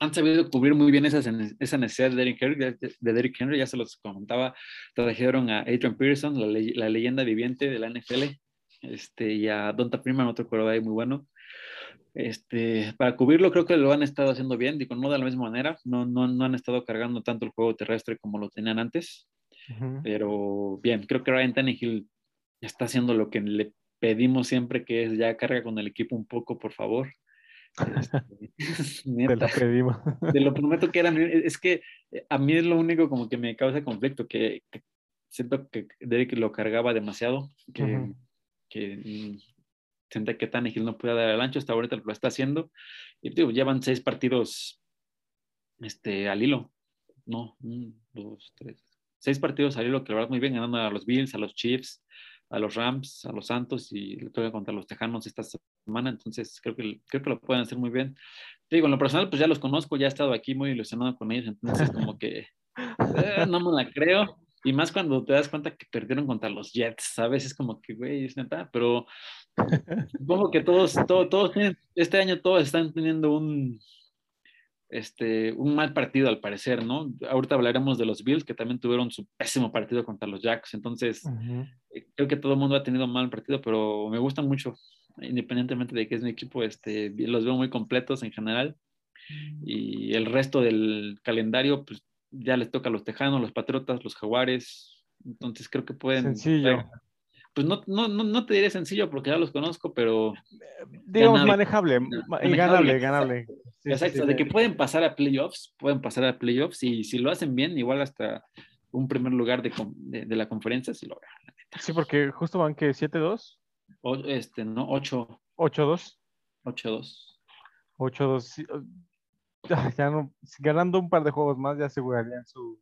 han sabido cubrir muy bien esa necesidad de Derrick Henry. Ya se los comentaba, trajeron a Adrian Peterson, la leyenda viviente de la NFL, y a Donta Freeman, otro quarterback muy bueno. Para cubrirlo creo que lo han estado haciendo bien, digo, no de la misma manera, no han estado cargando tanto el juego terrestre como lo tenían antes. Pero bien, creo que Ryan Tannehill está haciendo lo que le pedimos siempre, que es ya carga con el equipo un poco, por favor. Te la pedimos. Te lo prometo que era. Es que a mí es lo único como que me causa conflicto, que siento que Derek lo cargaba demasiado, que, uh-huh, que siento que Tannehill no puede dar el ancho. Hasta ahorita lo está haciendo. Y digo, llevan 6 partidos al hilo. No, 1, 2, 3. 6 partidos al hilo que lo van muy bien, ganando a los Bills, a los Chiefs, a los Rams, a los Santos, y le toca contra los Tejanos esta semana. Entonces creo que lo pueden hacer muy bien. Te digo, en lo personal, pues ya los conozco, ya he estado aquí muy ilusionado con ellos, entonces como que no me la creo, y más cuando te das cuenta que perdieron contra los Jets, ¿sabes? Es como que, güey, es neta, pero supongo que todos tienen, este año todos están teniendo un mal partido al parecer, ¿no? Ahorita hablaremos de los Bills, que también tuvieron su pésimo partido contra los Jacks, entonces uh-huh, creo que todo el mundo ha tenido mal partido, pero me gustan mucho, independientemente de que es mi equipo, los veo muy completos en general, y el resto del calendario, pues ya les toca a los Tejanos, los Patriotas, los Jaguares, entonces creo que pueden... Sencillo. Pues no te diré sencillo porque ya los conozco, pero... Digamos manejable, y ganable. Sí, exacto, sí, de que pueden pasar a playoffs, y si lo hacen bien, igual hasta un primer lugar de la conferencia, si lo ganan. Sí, porque justo van que 7-2. 8. 8-2. 8-2. Ya no, ganando un par de juegos más ya asegurarían su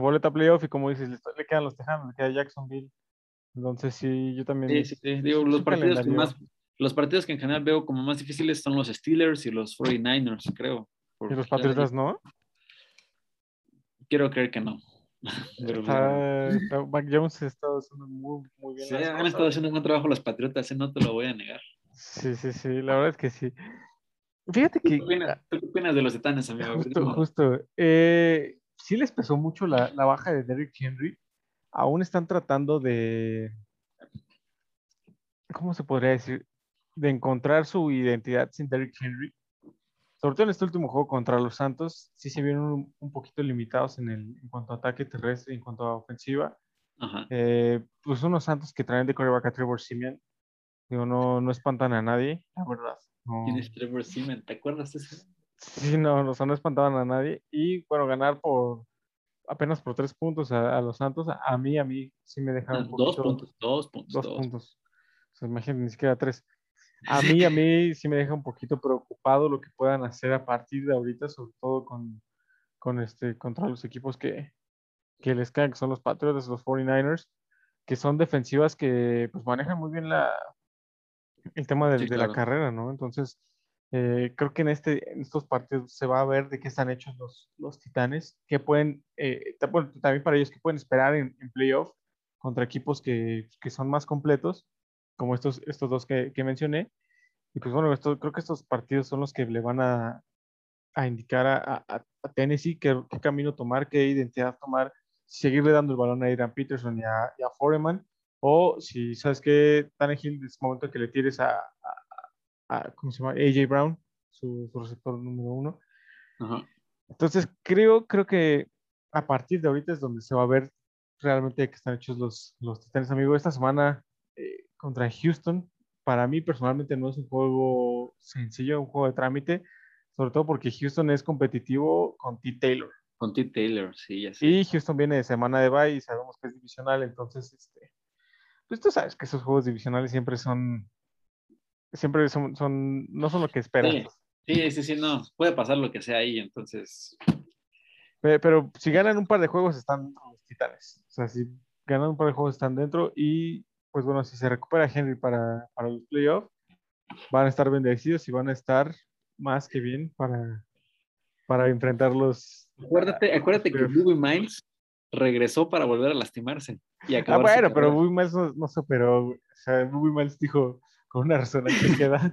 boleta playoff, y como dices, le quedan los Tejanos, le queda Jacksonville. Entonces sí, yo también... Sí. Digo, los partidos que en general veo como más difíciles son los Steelers y los 49ers, creo. ¿Y los Patriotas no? Quiero creer que no. Mac Jones ha estado haciendo muy bien. Sí, han estado haciendo un buen trabajo los Patriotas, no te lo voy a negar. Sí, la verdad es que sí. Fíjate que... ¿Tú qué opinas de los Titanes, amigo? Justo. Sí les pesó mucho la baja de Derrick Henry. Aún están tratando de... ¿Cómo se podría decir? De encontrar su identidad sin Derrick Henry. Sobre todo en este último juego contra los Santos, sí se vieron un poquito limitados en cuanto a ataque terrestre, en cuanto a ofensiva. Ajá. Pues unos Santos que traen de quarterback a Trevor Siemian. Digo, no espantan a nadie, la verdad. No. ¿Quién es Trevor Siemian? ¿Te acuerdas de eso? Sí, no espantaban a nadie. Y bueno, ganar apenas por 3 puntos a los Santos, a mí sí me dejaron un poquito. 2 puntos. O sea, imagínate, ni siquiera 3. A mí sí me deja un poquito preocupado lo que puedan hacer a partir de ahorita, sobre todo contra los equipos que les caen, que son los Patriotas, los 49ers, que son defensivas que pues manejan muy bien el tema de la carrera, ¿no? Entonces, creo que en estos partidos se va a ver de qué están hechos los Titanes, que pueden, también para ellos, que pueden esperar en playoff contra equipos que son más completos, como estos 2 que mencioné. Y pues bueno, creo que estos partidos son los que le van a indicar a Tennessee qué camino tomar, qué identidad tomar, si seguirle dando el balón a Adrian Peterson y a Foreman, o si sabes que Tannehill es momento que le tires ¿cómo se llama? AJ Brown, su receptor número 1. Ajá. Entonces creo que a partir de ahorita es donde se va a ver realmente que están hechos los Titanes, amigo. Esta semana contra Houston, para mí personalmente no es un juego sencillo, un juego de trámite, sobre todo porque Houston es competitivo con T-Taylor. Con T-Taylor, sí, ya sé. Y Houston viene de semana de bye y sabemos que es divisional, entonces pues tú sabes que esos juegos divisionales siempre son, no son lo que esperas. Sí, no, puede pasar lo que sea ahí, entonces. Pero si ganan un par de juegos están los Titanes, o sea, si ganan un par de juegos están dentro, y pues bueno, si se recupera Henry para los playoffs, van a estar bendecidos y van a estar más que bien para enfrentarlos. Acuérdate que Bobby Miles regresó para volver a lastimarse. Y bueno, pero Bobby Miles no se operó, o sea, Bobby Miles dijo... Con una razón que queda.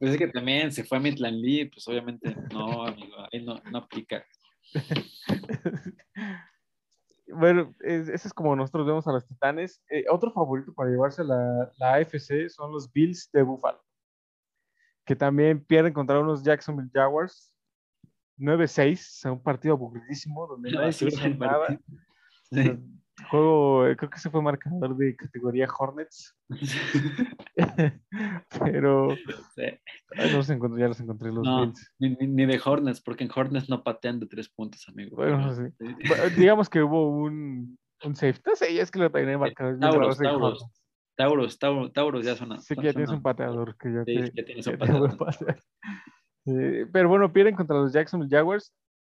Pues es que también se fue a Midland League, pues obviamente no, amigo, ahí no aplica. Bueno, ese es como nosotros vemos a los Titanes. Otro favorito para llevarse la AFC son los Bills de Buffalo, que también pierden contra unos Jacksonville Jaguars 9-6, un partido aburridísimo donde nadie se hizo nada. Sí. juego, creo que se fue marcador de categoría Hornets. Pero ya los encontré los Bills. Ni de Hornets, porque en Hornets no patean de 3 puntos, amigo. Bueno, sí. Digamos que hubo un safety. No sé, es que lo tenía marcador. Tauros ya son. Sí, que ya tienes un pateador. Ya tienes un pateador. Pero bueno, pierden contra los Jacksonville Jaguars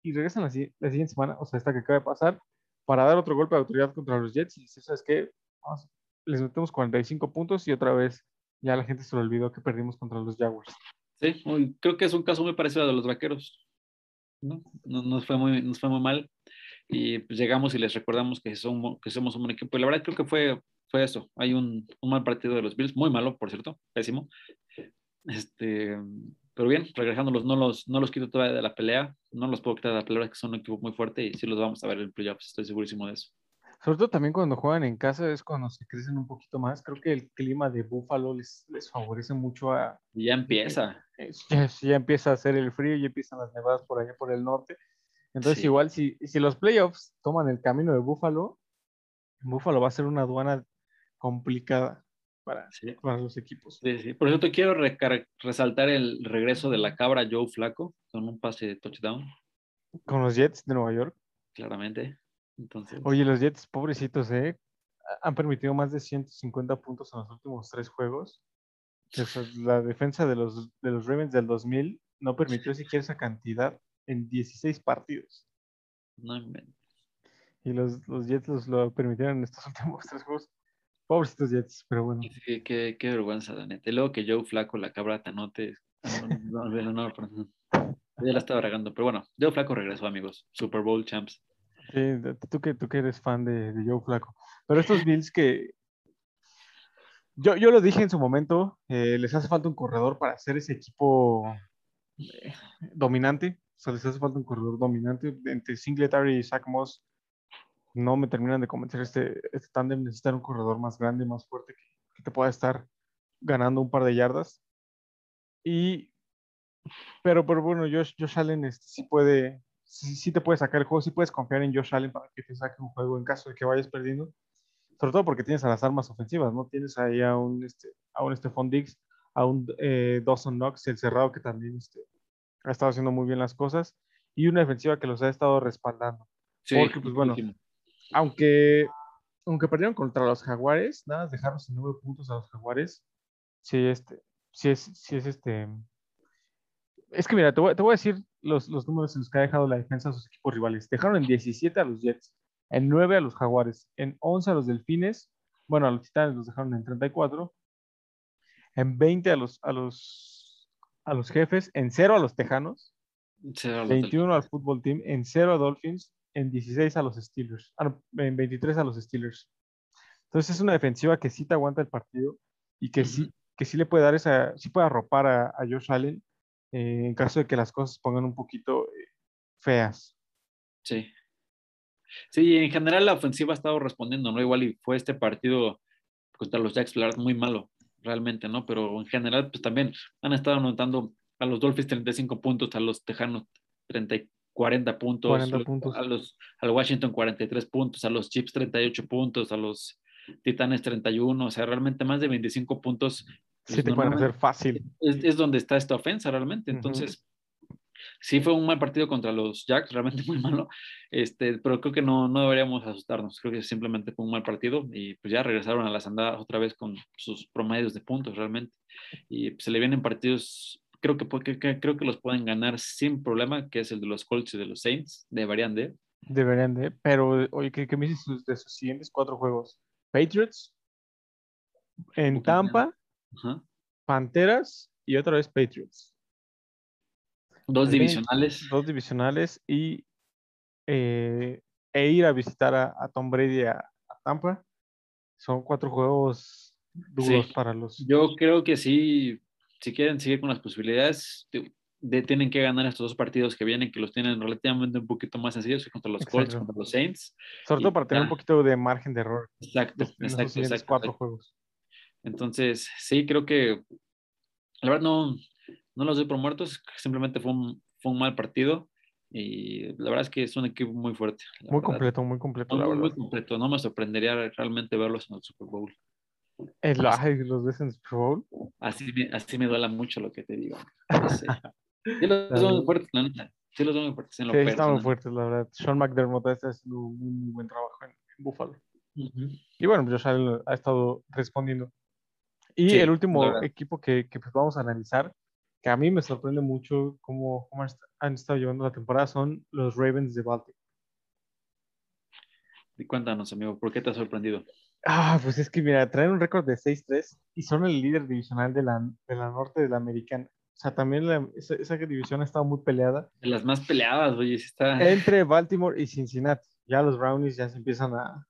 y regresan la siguiente semana, o sea, esta que acaba de pasar, para dar otro golpe de autoridad contra los Jets. Y ¿sabes qué? Les metemos 45 puntos y otra vez ya la gente se le olvidó que perdimos contra los Jaguars. Sí, creo que es un caso muy parecido a los Vaqueros, ¿no? Nos fue muy mal y pues llegamos y les recordamos que somos un buen equipo. Y la verdad creo que fue eso. Hay un mal partido de los Bills, muy malo, por cierto, pésimo. Pero bien, regresándolos, no los quito todavía de la pelea, no los puedo quitar de la pelea, es que son un equipo muy fuerte y sí los vamos a ver en playoffs, estoy segurísimo de eso. Sobre todo también cuando juegan en casa es cuando se crecen un poquito más, creo que el clima de Buffalo les favorece mucho a... Ya empieza. Ya empieza a hacer el frío, ya empiezan las nevadas por allá por el norte, entonces sí. Igual si los playoffs toman el camino de Buffalo va a ser una aduana complicada. Para los equipos. Sí. Por cierto, quiero resaltar el regreso de la cabra Joe Flacco con un pase de touchdown. Con los Jets de Nueva York. Claramente. Entonces... Oye, los Jets, pobrecitos, han permitido más de 150 puntos en los últimos 3 juegos. La defensa de los Ravens del 2000 no permitió siquiera esa cantidad en 16 partidos. No inventes. Y los Jets lo permitieron en estos últimos 3 juegos. Pobrecitos Jets, pero bueno. Qué vergüenza, la neta. Y luego que Joe Flacco, la cabra tanote. No, ya la estaba regando. Pero bueno, Joe Flacco regresó, amigos. Super Bowl champs. Sí, tú que eres fan de Joe Flacco. Pero estos Bills que... Yo lo dije en su momento, les hace falta un corredor para hacer ese equipo dominante. O sea, les hace falta un corredor dominante. Entre Singletary y Zach Moss no me terminan de convencer este tándem. Necesitan un corredor más grande, más fuerte, que te pueda estar ganando un par de yardas. Pero bueno, Josh Allen sí te puede sacar el juego, sí puedes confiar en Josh Allen para que te saque un juego en caso de que vayas perdiendo. Sobre todo porque tienes a las armas ofensivas, ¿no? Tienes ahí a un Stephon Diggs, a un Dawson Knox, el cerrado que también ha estado haciendo muy bien las cosas, y una defensiva que los ha estado respaldando. Sí, porque pues bueno... Último. Aunque perdieron contra los Jaguares, nada, dejaron sin 9 puntos a los Jaguares. Es que mira, te voy a decir los números en los que ha dejado la defensa a sus equipos rivales. Dejaron en 17 a los Jets, en 9 a los Jaguares, en 11 a los Delfines, bueno, a los Titanes los dejaron en 34, en 20 a los Jefes, en 0 a los Tejanos, 21 al Football Team, en 0 a Dolphins, en 16 a los Steelers, en 23 a los Steelers. Entonces es una defensiva que sí te aguanta el partido y que sí le puede dar sí puede arropar a Josh Allen en caso de que las cosas se pongan un poquito feas. Sí. Sí, en general la ofensiva ha estado respondiendo, ¿no? Igual y fue este partido contra los Jaguars muy malo, realmente, ¿no? Pero en general, pues también han estado anotando a los Dolphins 35 puntos, a los Tejanos 40 puntos. Al Washington 43 puntos, a los Chiefs 38 puntos, a los Titanes 31, o sea, realmente más de 25 puntos. Sí, te van a hacer fácil. Es donde está esta ofensa realmente, entonces sí fue un mal partido contra los Jacks, realmente muy malo, pero creo que no deberíamos asustarnos, creo que simplemente fue un mal partido y pues ya regresaron a las andadas otra vez con sus promedios de puntos realmente, y pues, se le vienen partidos... Creo que los pueden ganar sin problema, que es el de los Colts y de los Saints. Deberían de. Pero, oye, ¿qué me dices de sus siguientes 4 juegos? Patriots, en Tampa, Panteras y otra vez Patriots. 2 divisionales. 2 divisionales y ir a visitar a Tom Brady a Tampa. Son 4 juegos duros para los... Yo creo que sí... Si quieren seguir con las posibilidades, tienen que ganar estos 2 partidos que vienen, que los tienen relativamente un poquito más sencillos que contra los Colts, contra los Saints. Sobre todo para tener un poquito de margen de error. Exacto. 4 juegos. Entonces, sí, creo que la verdad no los doy por muertos, simplemente fue un mal partido. Y la verdad es que es un equipo muy fuerte. Muy completo, muy completo. Muy completo. No me sorprendería realmente verlos en el Super Bowl. ¿Los ves en el Super Bowl? Así me duela mucho lo que te digo. No sé. Sí, los dos son muy fuertes, la neta. Sí, los dos son muy fuertes. Sí, están muy fuertes, la verdad. Sean McDermott está haciendo un muy buen trabajo en Buffalo. Uh-huh. Y bueno, Josh Allen ha estado respondiendo. Y sí, el último equipo que pues vamos a analizar, que a mí me sorprende mucho cómo han estado llevando la temporada, son los Ravens de Baltimore. Y cuéntanos, amigo, ¿por qué te ha sorprendido? Pues es que, mira, traen un récord de 6-3 y son el líder divisional de la norte de la americana. O sea, también esa división ha estado muy peleada. De las más peleadas, oye. Entre Baltimore y Cincinnati. Ya los Brownies ya se empiezan a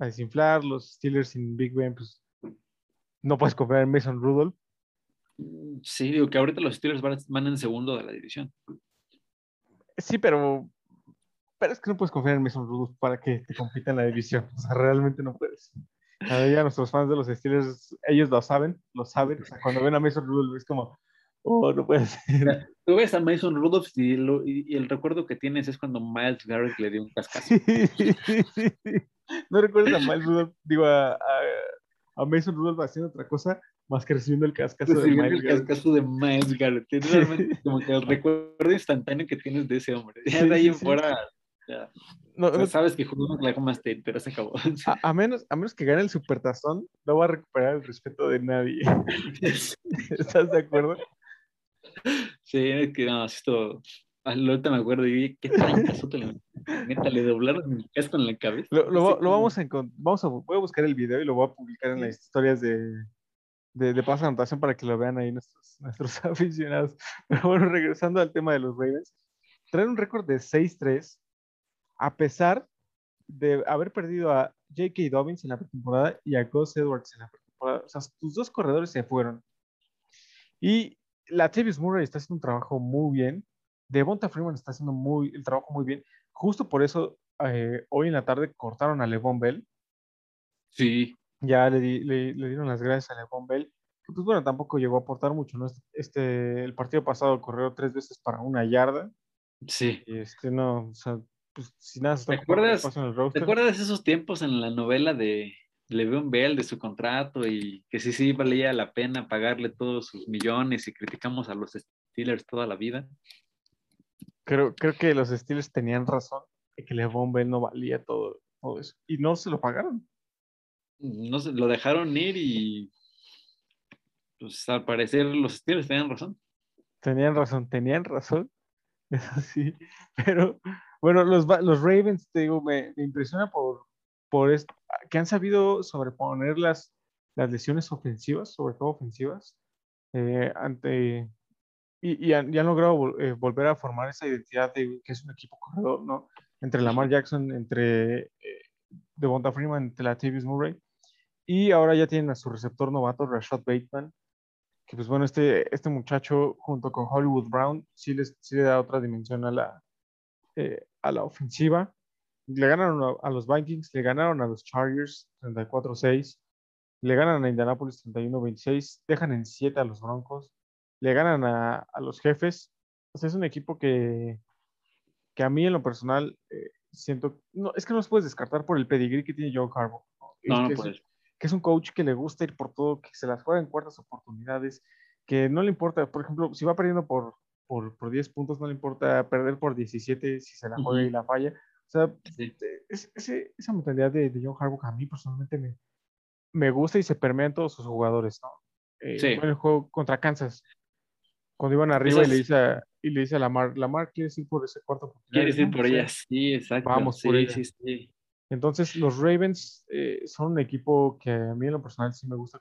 desinflar. Los Steelers sin Big Ben, pues no puedes confiar en Mason Rudolph. Sí, digo que ahorita los Steelers van en segundo de la división. Sí, pero es que no puedes confiar en Mason Rudolph para que te compita en la división. O sea, realmente no puedes. A ver, ya nuestros fans de los Steelers, ellos lo saben. O sea, cuando ven a Mason Rudolph es como, no puede ser. Tú ves a Mason Rudolph y el recuerdo que tienes es cuando Myles Garrett le dio un cascazo. Sí. No recuerdas a Myles Rudolph, digo, a Mason Rudolph haciendo otra cosa más que recibiendo el cascazo de Myles Garrett. Es realmente como que el recuerdo instantáneo que tienes de ese hombre. Ya de ahí en fuera, ya. No, sabes que jugó en Oklahoma State, pero se acabó. A menos que gane el supertazón, no va a recuperar el respeto de nadie. ¿Estás de acuerdo? Sí, es que no, esto... Ahorita me acuerdo y qué trancazote le doblaron el casco en la cabeza. Lo vamos a encontrar. Voy a buscar el video y lo voy a publicar en las historias de Pasa Anotación para que lo vean ahí nuestros aficionados. Pero bueno, regresando al tema de los Ravens, traen un récord de 6-3 a pesar de haber perdido a J.K. Dobbins en la pretemporada y a Gus Edwards en la pretemporada. O sea, tus dos corredores se fueron. Y Latavius Murray está haciendo un trabajo muy bien. Devonta Freeman está haciendo el trabajo muy bien. Justo por eso, hoy en la tarde cortaron a Le'Veon Bell. Sí. Ya le dieron las gracias a Le'Veon Bell. Pues bueno, tampoco llegó a aportar mucho, ¿no? El partido pasado corrió 3 veces para 1 yarda. Sí. Y no, o sea, pues sin nada. ¿Te acuerdas esos tiempos en la novela de Le'Veon Bell, de su contrato, y que sí, valía la pena pagarle todos sus millones y criticamos a los Steelers toda la vida? Creo que los Steelers tenían razón de que Le'Veon Bell no valía todo eso. Y no se lo pagaron. No sé, lo dejaron ir y pues al parecer los Steelers tenían razón, eso sí, pero bueno, los Ravens, te digo, me impresiona por esto, que han sabido sobreponer las lesiones ofensivas, sobre todo ofensivas, y han logrado volver a formar esa identidad de que es un equipo corredor, ¿no? Entre Lamar Jackson, entre Devonta Freeman, entre Latavius Murray. Y ahora ya tienen a su receptor novato, Rashad Bateman, que pues bueno, este muchacho junto con Hollywood Brown sí le da otra dimensión a la ofensiva. Le ganaron a los Vikings, le ganaron a los Chargers 34-6, le ganan a Indianapolis 31-26, dejan en 7 a los Broncos, le ganan a los Jefes. O sea, es un equipo que a mí en lo personal siento, no, es que no los puedes descartar por el pedigrí que tiene Joe Harbaugh. No puedes. Que es un coach que le gusta ir por todo, que se las juega en cuartas oportunidades, que no le importa, por ejemplo, si va perdiendo por 10 puntos, no le importa perder por 17 si se la juega y la falla. O sea, sí. Esa mentalidad de John Harbaugh a mí personalmente me gusta y se permea en todos sus jugadores, ¿no? Sí. Fue el juego contra Kansas, cuando iban arriba y le dice a Lamar, ¿quieres ir por ese cuarto? ¿Quieres ir por ella? Sí, exacto. Vamos por ella. Sí. Entonces, los Ravens son un equipo que a mí en lo personal sí me gusta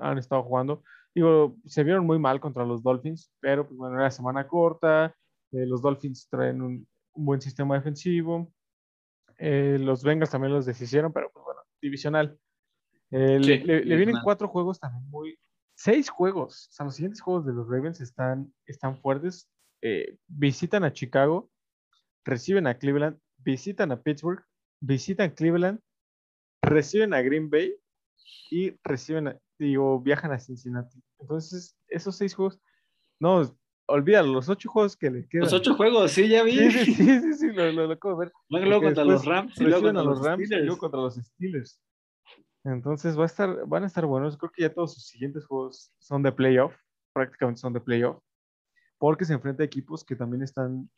han estado jugando. Digo, se vieron muy mal contra los Dolphins, pero pues bueno, era semana corta. Los Dolphins traen un buen sistema defensivo. Los Bengals también los deshicieron, pero pues bueno, divisional. Le vienen 4 juegos también 6 juegos. O sea, los siguientes juegos de los Ravens están fuertes. Visitan a Chicago, reciben a Cleveland, visitan a Pittsburgh, visitan Cleveland, reciben a Green Bay y viajan a Cincinnati. Entonces, esos 6 juegos, no, olvídalo, los 8 juegos que le quedan. Los 8 juegos, sí, ya vi. Sí, lo acabo de ver. Luego contra los Rams, y luego contra los Rams, y luego contra los Steelers. Entonces van a estar buenos. Creo que ya todos sus siguientes juegos son de playoff, prácticamente son de playoff, porque se enfrenta a equipos que también están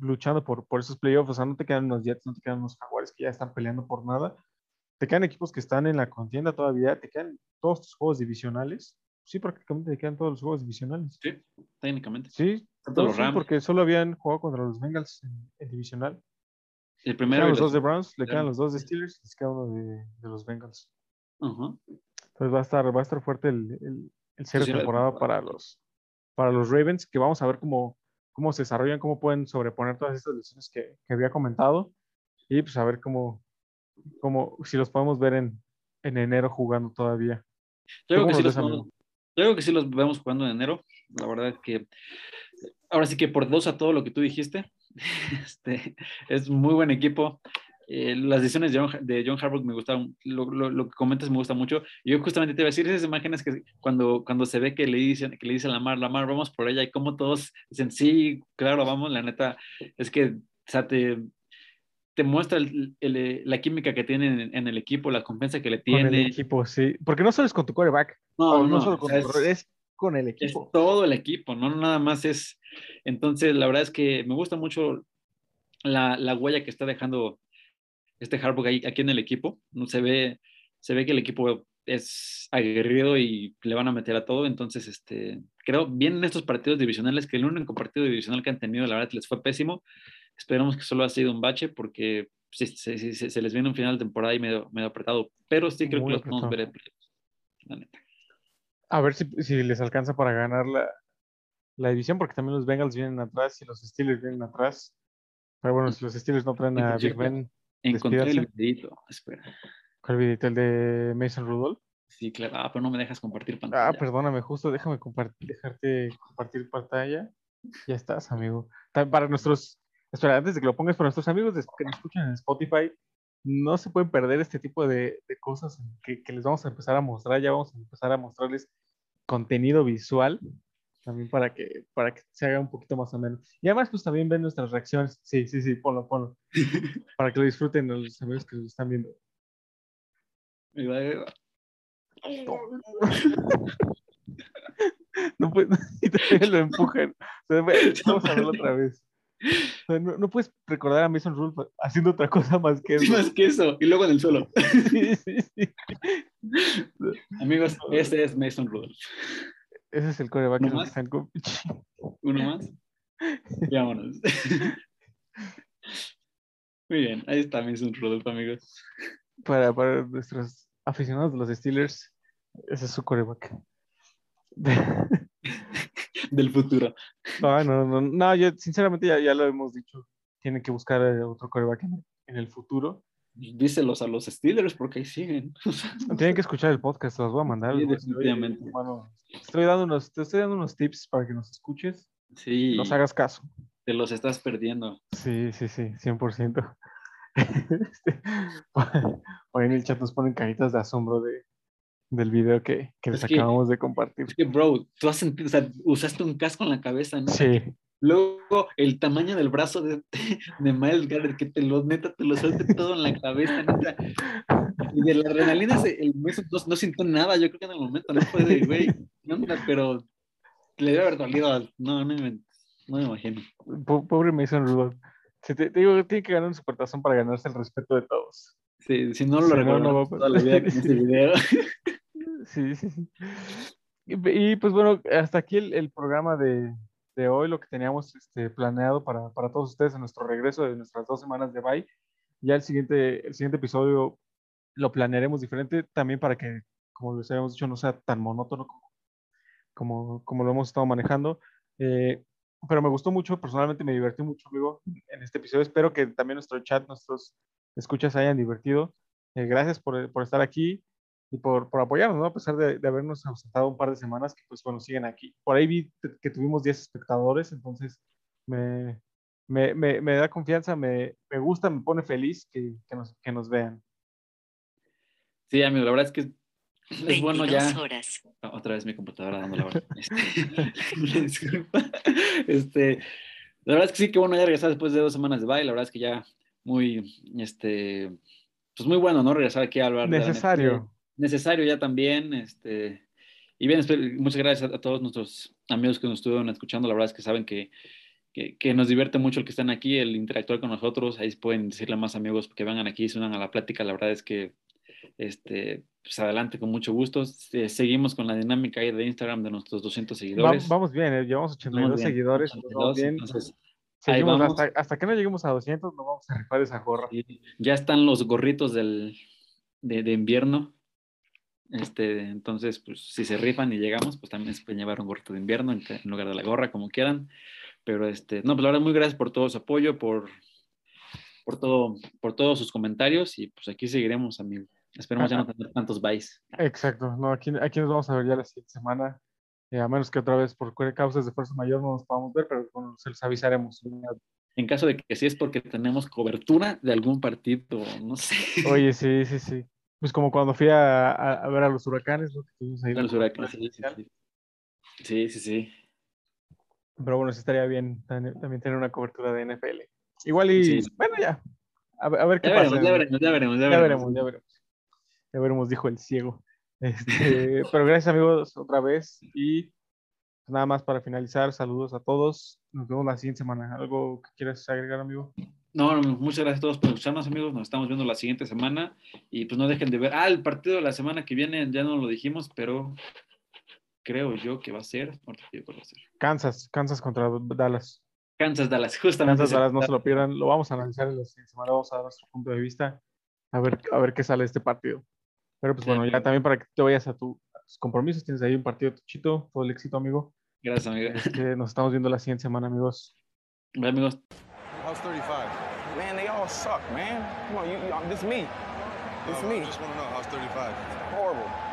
luchando por esos playoffs. O sea, no te quedan unos Jets, no te quedan unos Jaguares que ya están peleando por nada. Te quedan equipos que están en la contienda todavía, te quedan todos tus juegos divisionales. Sí, prácticamente te quedan todos los juegos divisionales. Sí, técnicamente. Sí, todos, sí, porque solo habían jugado contra los Bengals en divisional. El primero, los dos de Browns, le quedan los dos de Steelers, les queda uno de los Bengals. Uh-huh. Entonces va a estar fuerte el cierre de temporada para los Ravens, que vamos a ver cómo se desarrollan, cómo pueden sobreponer todas estas lesiones que había comentado, y pues a ver cómo si los podemos ver en enero jugando todavía. Yo creo que sí los vemos jugando en enero. La verdad que ahora sí que por dos a todo lo que tú dijiste. Es muy buen equipo. Las decisiones de John Harbaugh me gustaron. Lo que comentas me gusta mucho. Yo justamente te iba a decir esas imágenes que cuando se ve que le dicen a Lamar, vamos por ella, y como todos dicen, sí, claro, vamos. La neta es que, o sea, te muestra la química que tienen en el equipo, la confianza que le tiene. Con el equipo, sí. Porque no solo es con tu quarterback. No solo con tu quarterback, es con el equipo. Es todo el equipo, no nada más es. Entonces, la verdad es que me gusta mucho la huella que está dejando este Harbaugh aquí en el equipo. Se ve que el equipo es aguerrido y le van a meter a todo. Entonces, creo bien en estos partidos divisionales, que el único partido divisional que han tenido, la verdad, les fue pésimo. Esperamos que solo ha sido un bache, porque se les viene un final de temporada y medio apretado, pero sí creo que los podemos ver en playoffs, la neta. A ver si les alcanza para ganar la división, porque también los Bengals vienen atrás y los Steelers vienen atrás. Pero bueno, si los Steelers no traen a Big Ben, encontré el videito, espera. ¿Cuál videito? ¿El de Mason Rudolph? Sí, claro. Pero no me dejas compartir pantalla. Perdóname, justo déjame dejarte compartir pantalla. Ya estás, amigo. Para nuestros... Espera, antes de que lo pongas, para nuestros amigos que nos escuchan en Spotify, no se pueden perder este tipo de cosas que les vamos a empezar a mostrar. Ya vamos a empezar a mostrarles contenido visual también para que se haga un poquito más ameno. Y además, pues también ven nuestras reacciones. Sí, ponlo. Para que lo disfruten los amigos que lo están viendo. No puedes, y también lo empujan. Vamos a verlo otra vez. No puedes recordar a Mason Rudolph haciendo otra cosa más que eso. Más que eso, y luego en el suelo. Sí. Amigos, ese es Mason Rudolph. Ese es el coreback. ¿Uno más? ¿Uno más? Ya, vámonos. Muy bien, ahí está Mason Rudolph, amigos. Para nuestros aficionados de los Steelers, ese es su coreback. Del futuro. No, yo sinceramente ya lo hemos dicho. Tienen que buscar otro quarterback en el futuro. Díselos a los Steelers, porque ahí siguen. Tienen que escuchar el podcast, los voy a mandar. Sí, definitivamente. Bueno, te estoy dando unos tips para que nos escuches. Sí. Nos hagas caso. Te los estás perdiendo. Sí, 100%. Hoy en el chat nos ponen caritas de asombro del video que les acabamos de compartir. Es que, bro, tú has sentido, o sea, usaste un casco en la cabeza, ¿no? Sí. Luego, el tamaño del brazo de Miles Garrett, que te lo suelte todo en la cabeza, neta. Y de la adrenalina, el Mason no sintió nada, yo creo que en el momento, no fue de, güey, ¿qué onda? Pero le debe haber dolido, no me imagino. Pobre Mason Rudolph. Te digo, tiene que ganar un supertazón para ganarse el respeto de todos. Sí, si no lo recuerdo toda la vida con este video. Sí. Y pues bueno, hasta aquí el programa de hoy, lo que teníamos planeado para todos ustedes en nuestro regreso de nuestras 2 semanas de bye. Ya el siguiente episodio lo planearemos diferente también para que, como les habíamos dicho, no sea tan monótono como lo hemos estado manejando. Pero me gustó mucho, personalmente me divertí mucho, amigo, en este episodio. Espero que también nuestro chat, nuestros escuchas, hayan divertido. Gracias por estar aquí y por apoyarnos, ¿no? A pesar de habernos ausentado un par de semanas, que pues bueno, siguen aquí. Por ahí vi que tuvimos 10 espectadores, entonces me da confianza, me gusta, me pone feliz que nos vean. Sí, amigo, la verdad es que Es bueno ya. Horas. Otra vez mi computadora dando la hora. Disculpa. La verdad es que sí, que bueno ya regresar después de 2 semanas de bye. La verdad es que ya muy, pues muy bueno, ¿no? Regresar aquí a hablar. Necesario. Necesario ya también, Y bien, muchas gracias a todos nuestros amigos que nos estuvieron escuchando. La verdad es que saben que nos divierte mucho el que están aquí, el interactuar con nosotros. Ahí pueden decirle a más amigos que vengan aquí, se unan a la plática. La verdad es que, pues adelante, con mucho gusto. Seguimos con la dinámica ahí de Instagram de nuestros 200 seguidores. Vamos bien, llevamos 82 seguidores. 82, bien. Entonces, seguimos hasta que no lleguemos a 200, no vamos a rifar esa gorra. Sí, ya están los gorritos de invierno. Entonces, pues si se rifan y llegamos, pues también se pueden llevar un gorrito de invierno en lugar de la gorra, como quieran. Pero no, pues la verdad, muy gracias por todo su apoyo, por todos sus comentarios, y pues aquí seguiremos, amigo. Esperemos ya no tener tantos byes. Exacto, no, aquí nos vamos a ver ya la siguiente semana, a menos que otra vez por causas de fuerza mayor no nos podamos ver, pero bueno, se los avisaremos. En caso de que sí es porque tenemos cobertura de algún partido, no sé. Oye, sí. Pues como cuando fui a ver a los Huracanes, ¿no? Que tuvimos ahí los Huracanes, sí. Pero bueno, sí estaría bien también tener una cobertura de NFL. Igual y, bueno, ya. A ver qué pasa. Ya veremos, dijo el ciego. Pero gracias, amigos, otra vez. Y nada más para finalizar, saludos a todos. Nos vemos la siguiente semana. ¿Algo que quieras agregar, amigo? No, muchas gracias a todos por escucharnos, amigos. Nos estamos viendo la siguiente semana. Y pues no dejen de ver. El partido de la semana que viene, ya no lo dijimos, pero creo yo que va a ser. Kansas contra Dallas. Kansas-Dallas, justamente. Kansas-Dallas, no se lo pierdan. Lo vamos a analizar en la siguiente semana. Vamos a dar nuestro punto de vista. A ver qué sale este partido. Pero pues bueno, ya también para que te vayas a tus compromisos. Tienes ahí un partido tuchito. Todo el éxito, amigo. Gracias, amigo. Nos estamos viendo la siguiente semana, amigos. Bye, amigos. How's 35? Man, they all suck, man. Come on, this is me. Just want to know, how's 35? It's horrible.